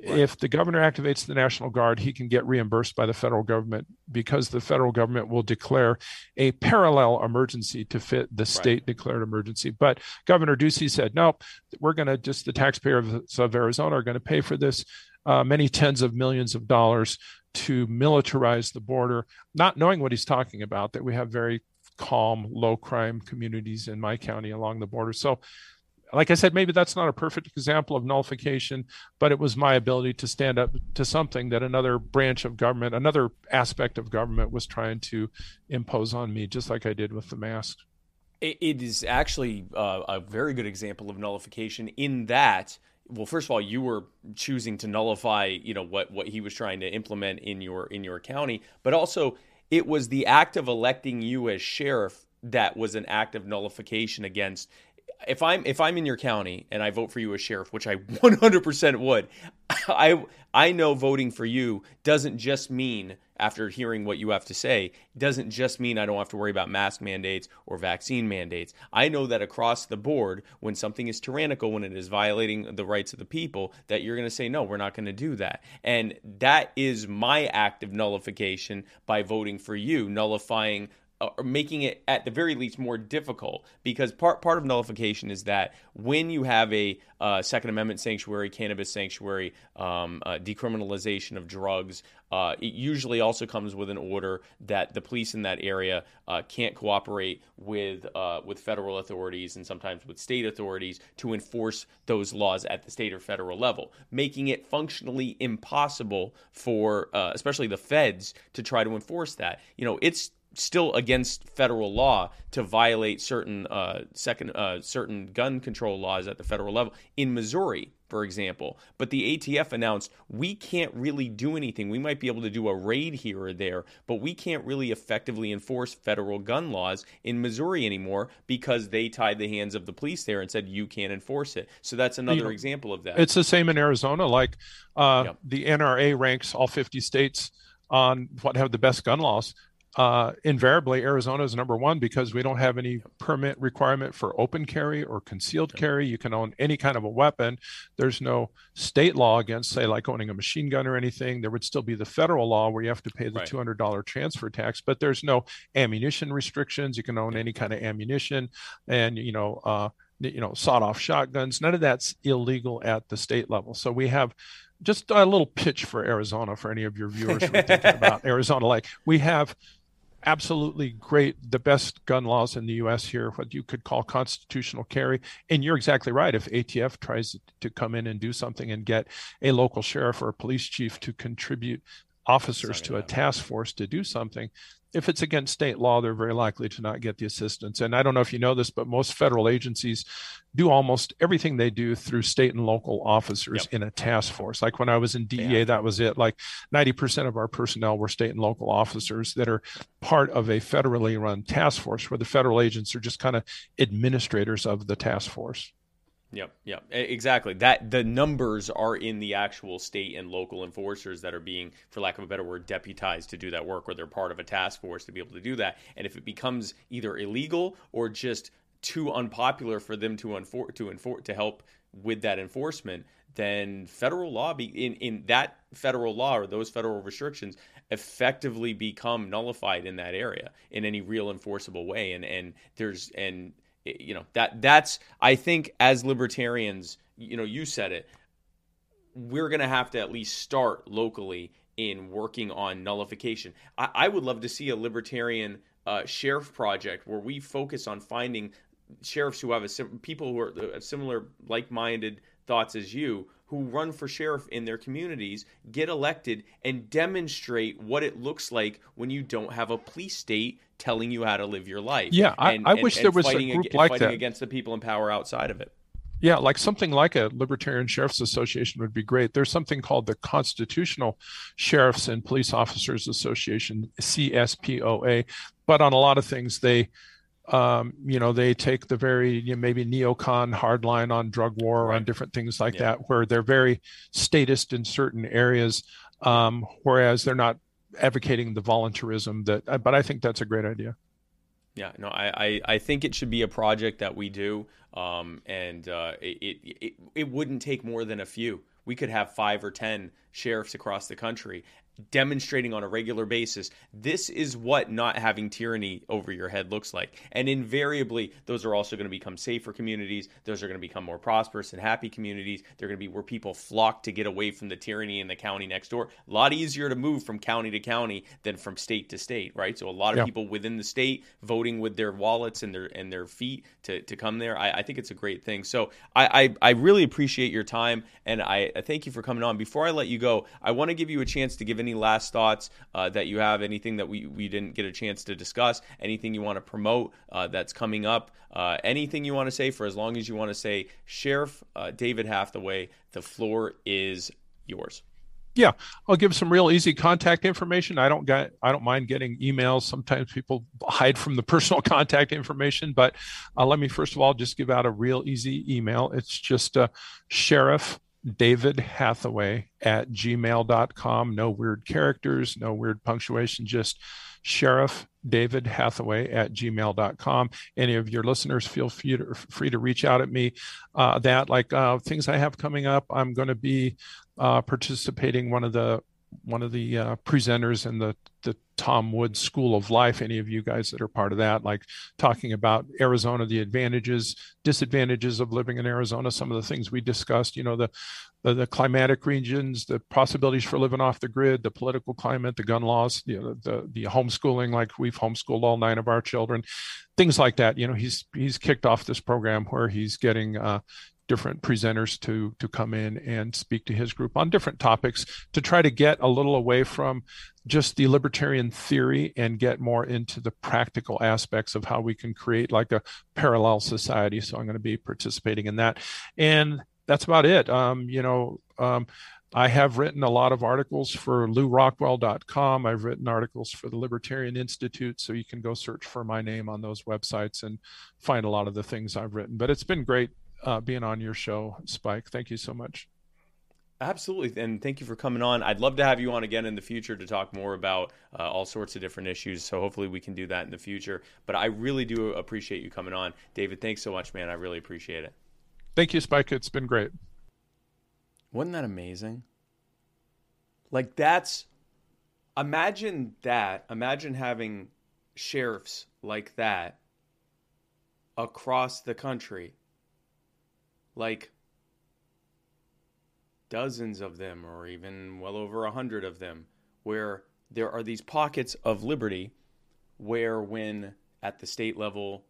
if the governor activates the National Guard, he can get reimbursed by the federal government because the federal government will declare a parallel emergency to fit the state declared emergency. But Governor Ducey said, no, we're going to just, the taxpayers of Arizona are going to pay for this many tens of millions of dollars to militarize the border, not knowing what he's talking about, that we have very calm, low crime communities in my county along the border. So like I said, maybe that's not a perfect example of nullification, but it was my ability to stand up to something that another branch of government, another aspect of government was trying to impose on me, just like I did with the mask. It is actually a very good example of nullification in that, well, first of all, you were choosing to nullify, you know, what he was trying to implement in your county, but also it was the act of electing you as sheriff that was an act of nullification against. If I'm in your county and I vote for you as sheriff, which I 100% would, I know voting for you doesn't just mean, after hearing what you have to say, doesn't just mean I don't have to worry about mask mandates or vaccine mandates. I know that across the board, when something is tyrannical, when it is violating the rights of the people, that you're going to say, no, we're not going to do that. And that is my act of nullification by voting for you, nullifying or making it at the very least more difficult, because part of nullification is that when you have a Second Amendment sanctuary, cannabis sanctuary, decriminalization of drugs, it usually also comes with an order that the police in that area can't cooperate with federal authorities and sometimes with state authorities to enforce those laws at the state or federal level, making it functionally impossible for especially the feds to try to enforce that. You know, it's still against federal law to violate certain certain gun control laws at the federal level in Missouri, for example. But the ATF announced, we can't really do anything. We might be able to do a raid here or there, but we can't really effectively enforce federal gun laws in Missouri anymore because they tied the hands of the police there and said, you can't enforce it. So that's another example of that. It's the same in Arizona. Like the NRA ranks all 50 states on what have the best gun laws. Invariably, Arizona is number one because we don't have any permit requirement for open carry or concealed carry. You can own any kind of a weapon. There's no state law against, say, like owning a machine gun or anything. There would still be the federal law where you have to pay the $200 transfer tax, but there's no ammunition restrictions. You can own any kind of ammunition and, sawed-off shotguns. None of that's illegal at the state level. So we have just a little pitch for Arizona for any of your viewers who are thinking about Arizona. Like, we have absolutely the best gun laws in the U.S. here, what you could call constitutional carry. And you're exactly right. If ATF tries to come in and do something and get a local sheriff or a police chief to contribute officers to a task force to do something, if it's against state law, they're very likely to not get the assistance. And I don't know if you know this, but most federal agencies do almost everything they do through state and local officers in a task force. Like when I was in DEA, that was it. Like 90% of our personnel were state and local officers that are part of a federally run task force where the federal agents are just kind of administrators of the task force. Yep, exactly. That the numbers are in the actual state and local enforcers that are being, for lack of a better word, deputized to do that work, or they're part of a task force to be able to do that. And if it becomes either illegal or just too unpopular for them to help with that enforcement, then federal law in that federal law or those federal restrictions effectively become nullified in that area in any real enforceable way. And you know, that's, I think, as libertarians, you know, you said it, we're going to have to at least start locally in working on nullification. I would love to see a libertarian sheriff project where we focus on finding sheriffs who have people who are similar, like-minded thoughts as you, who run for sheriff in their communities, get elected, and demonstrate what it looks like when you don't have a police state telling you how to live your life. Yeah, I wish there was a group like that. Fighting against the people in power outside of it. Yeah, like something like a Libertarian Sheriff's Association would be great. There's something called the Constitutional Sheriffs and Police Officers Association, CSPOA, but on a lot of things they they take the very maybe neocon hardline on drug war, right, on different things like that, where they're very statist in certain areas, whereas they're not advocating the voluntarism that. But I think that's a great idea. Yeah, no, I think it should be a project that we do, it wouldn't take more than a few. We could have 5 or 10 sheriffs across the country demonstrating on a regular basis, this is what not having tyranny over your head looks like. And invariably, those are also going to become safer communities. Those are going to become more prosperous and happy communities. They're going to be where people flock to get away from the tyranny in the county next door. A lot easier to move from county to county than from state to state, right? So a lot of people within the state voting with their wallets and their feet to come there. I think it's a great thing. So I really appreciate your time, and I thank you for coming on. Before I let you go, I want to give you a chance to give any last thoughts that you have, anything that we didn't get a chance to discuss, anything you want to promote that's coming up, anything you want to say for as long as you want to say. Sheriff David Hathaway, the floor is yours. Yeah, I'll give some real easy contact information. I don't mind getting emails. Sometimes people hide from the personal contact information, but let me first of all just give out a real easy email. It's just Sheriff David Hathaway at gmail.com. No weird characters, no weird punctuation, just Sheriff David Hathaway at gmail.com. Any of your listeners feel free to reach out at me. Things I have coming up, I'm going to be participating one of the presenters in the Tom Woods School of Life. Any of you guys that are part of that, like talking about Arizona, the advantages, disadvantages of living in Arizona, some of the things we discussed, you know, the climatic regions, the possibilities for living off the grid, the political climate, the gun laws, you know, the homeschooling, like we've homeschooled all 9 of our children, things like that. You know, he's kicked off this program where he's getting different presenters to come in and speak to his group on different topics to try to get a little away from just the libertarian theory and get more into the practical aspects of how we can create like a parallel society. So I'm going to be participating in that. And that's about it. I have written a lot of articles for LouRockwell.com. I've written articles for the Libertarian Institute, so you can go search for my name on those websites and find a lot of the things I've written. But it's been great being on your show, Spike. Thank you so much. Absolutely. And thank you for coming on. I'd love to have you on again in the future to talk more about all sorts of different issues. So hopefully we can do that in the future. But I really do appreciate you coming on. David, thanks so much, man. I really appreciate it. Thank you, Spike. It's been great. Wasn't that amazing? Like imagine that. Imagine having sheriffs like that across the country. Like dozens of them, or even well over 100 of them, where there are these pockets of liberty where when at the state level,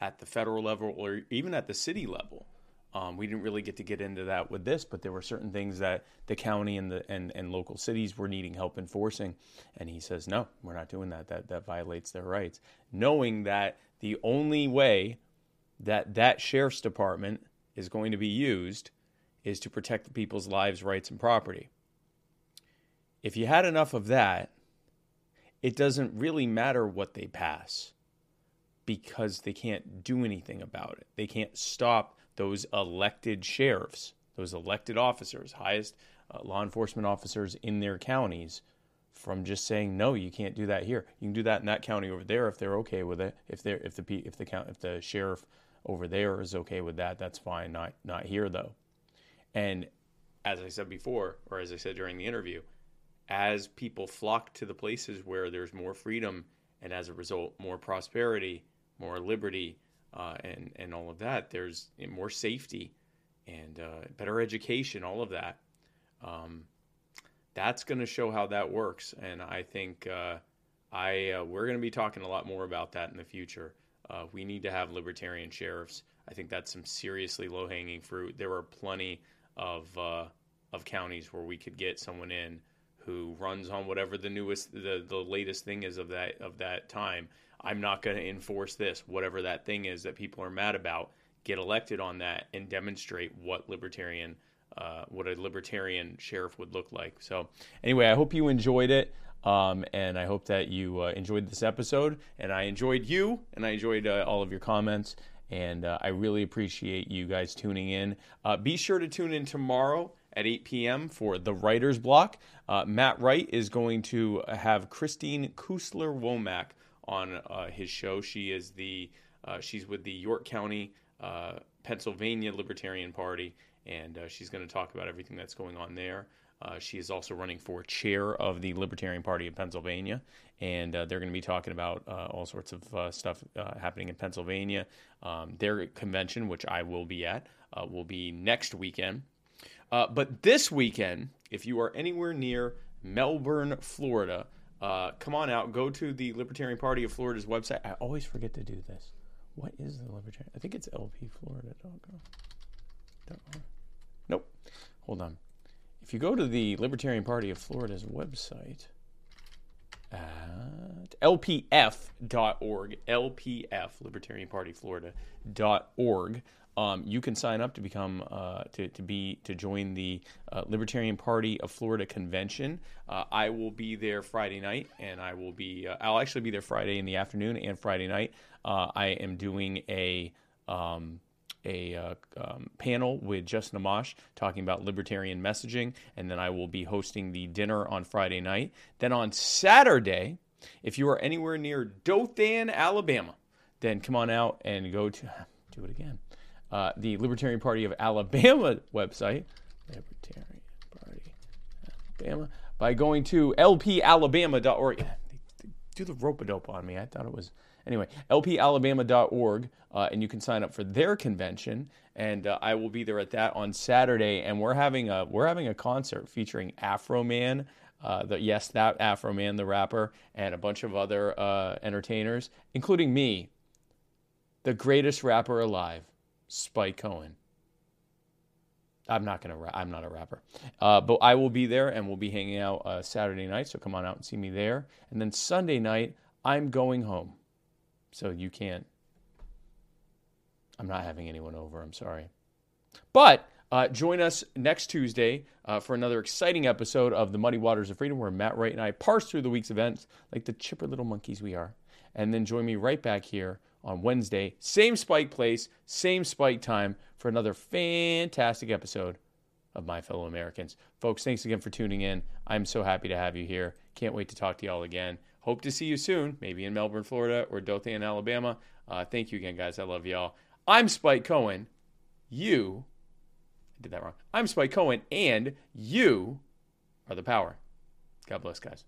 at the federal level, or even at the city level, we didn't really get into that with this, but there were certain things that the county and the local cities were needing help enforcing. And he says, no, we're not doing that. That violates their rights. Knowing that the only way that sheriff's department is going to be used is to protect the people's lives, rights, and property. If you had enough of that, it doesn't really matter what they pass because they can't do anything about it. They can't stop those elected sheriffs, those elected officers, highest law enforcement officers in their counties from just saying, no, you can't do that here. You can do that in that county over there if they're okay with it, if the sheriff over there is okay with that. That's fine. Not here though. And as I said before, or as I said during the interview, as people flock to the places where there's more freedom and as a result, more prosperity, more liberty, and all of that, there's more safety and better education, all of that. That's going to show how that works. And I think we're going to be talking a lot more about that in the future. We need to have libertarian sheriffs. I think that's some seriously low-hanging fruit. There are plenty of counties where we could get someone in who runs on whatever the newest, the latest thing is of that time. I'm not going to enforce this, whatever that thing is that people are mad about. Get elected on that and demonstrate what a libertarian sheriff would look like. So anyway, I hope you enjoyed it. And I hope that you enjoyed this episode, and I enjoyed you, and I enjoyed all of your comments, and I really appreciate you guys tuning in. Be sure to tune in tomorrow at 8 p.m. for The Writer's Block. Matt Wright is going to have Christine Kusler-Womack on his show. She is she's with the York County, Pennsylvania Libertarian Party, and she's going to talk about everything that's going on there. She is also running for chair of the Libertarian Party of Pennsylvania, and they're going to be talking about all sorts of stuff happening in Pennsylvania. Their convention, which I will be at, will be next weekend. But this weekend, if you are anywhere near Melbourne, Florida, come on out. Go to the Libertarian Party of Florida's website. I always forget to do this. What is the Libertarian? I think it's LPAlabama.org. Nope. Hold on. If you go to the Libertarian Party of Florida's website at LPF.org, LPF, Libertarian Party Florida.org, you can sign up to become to join the Libertarian Party of Florida convention. I will be there Friday night, and I will be I'll actually be there Friday in the afternoon and Friday night. I am doing a panel with Justin Amash talking about libertarian messaging, and then I will be hosting the dinner on Friday night. Then on Saturday, if you are anywhere near Dothan, Alabama, then come on out and go to the Libertarian Party of Alabama website, Libertarian Party Alabama, by going to LPAlabama.org. They do the rope-a-dope on me. I thought it was... Anyway, LPAlabama.org, and you can sign up for their convention, and I will be there at that on Saturday. And we're having a concert featuring Afro Man, Afro Man, the rapper, and a bunch of other entertainers, including me, the greatest rapper alive, Spike Cohen. I'm not a rapper, but I will be there, and we'll be hanging out Saturday night. So come on out and see me there. And then Sunday night, I'm going home. So you can't, I'm not having anyone over, I'm sorry. But join us next Tuesday for another exciting episode of The Muddy Waters of Freedom, where Matt Wright and I parse through the week's events like the chipper little monkeys we are. And then join me right back here on Wednesday, same Spike place, same Spike time, for another fantastic episode of My Fellow Americans. Folks, thanks again for tuning in. I'm so happy to have you here. Can't wait to talk to you all again. Hope to see you soon, maybe in Melbourne, Florida, or Dothan, Alabama. Thank you again, guys. I love y'all. I'm Spike Cohen. I did that wrong. I'm Spike Cohen, and you are the power. God bless, guys.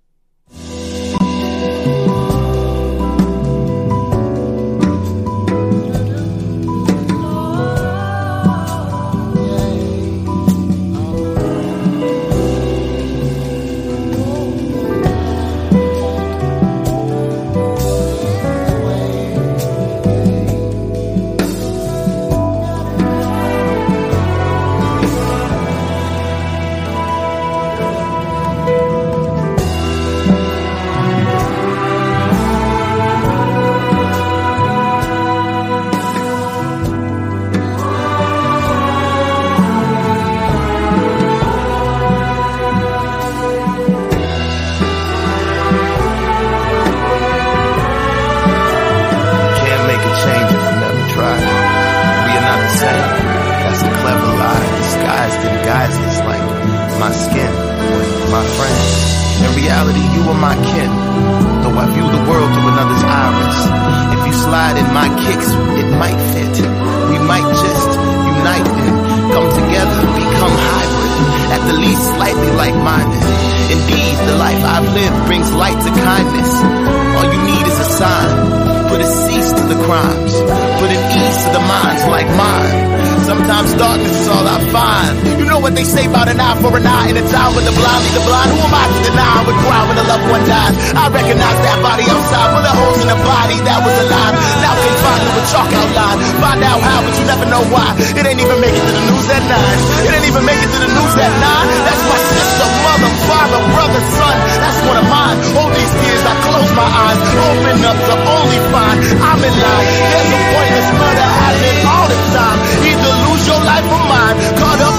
My skin, my friend. In reality, you are my kin. The so I view the world through another's iris. If you slide in my kicks, it might fit. We might just unite and come together, become hybrid, at the least slightly like-minded. Indeed, the life I've lived brings light to kindness. All you need is a sign. Put a cease to the crimes, put an ease to the minds like mine. Sometimes darkness is all I find. You know what they say about an eye for an eye and a tie with the blind lead the blind. Who am I to deny I would cry when a loved one dies? I recognize that body outside with the holes in the body that was alive. Now confined to a chalk outline. Find out how, but you never know why. It ain't even make it to the news at 9. It ain't even make it to the news at 9. That's my sister, mother, father, brother, son. That's one of mine. All these years I close my eyes, open up the only fire. I'm in line. There's a pointless murder happening all the time. Either lose your life or mine. Caught up.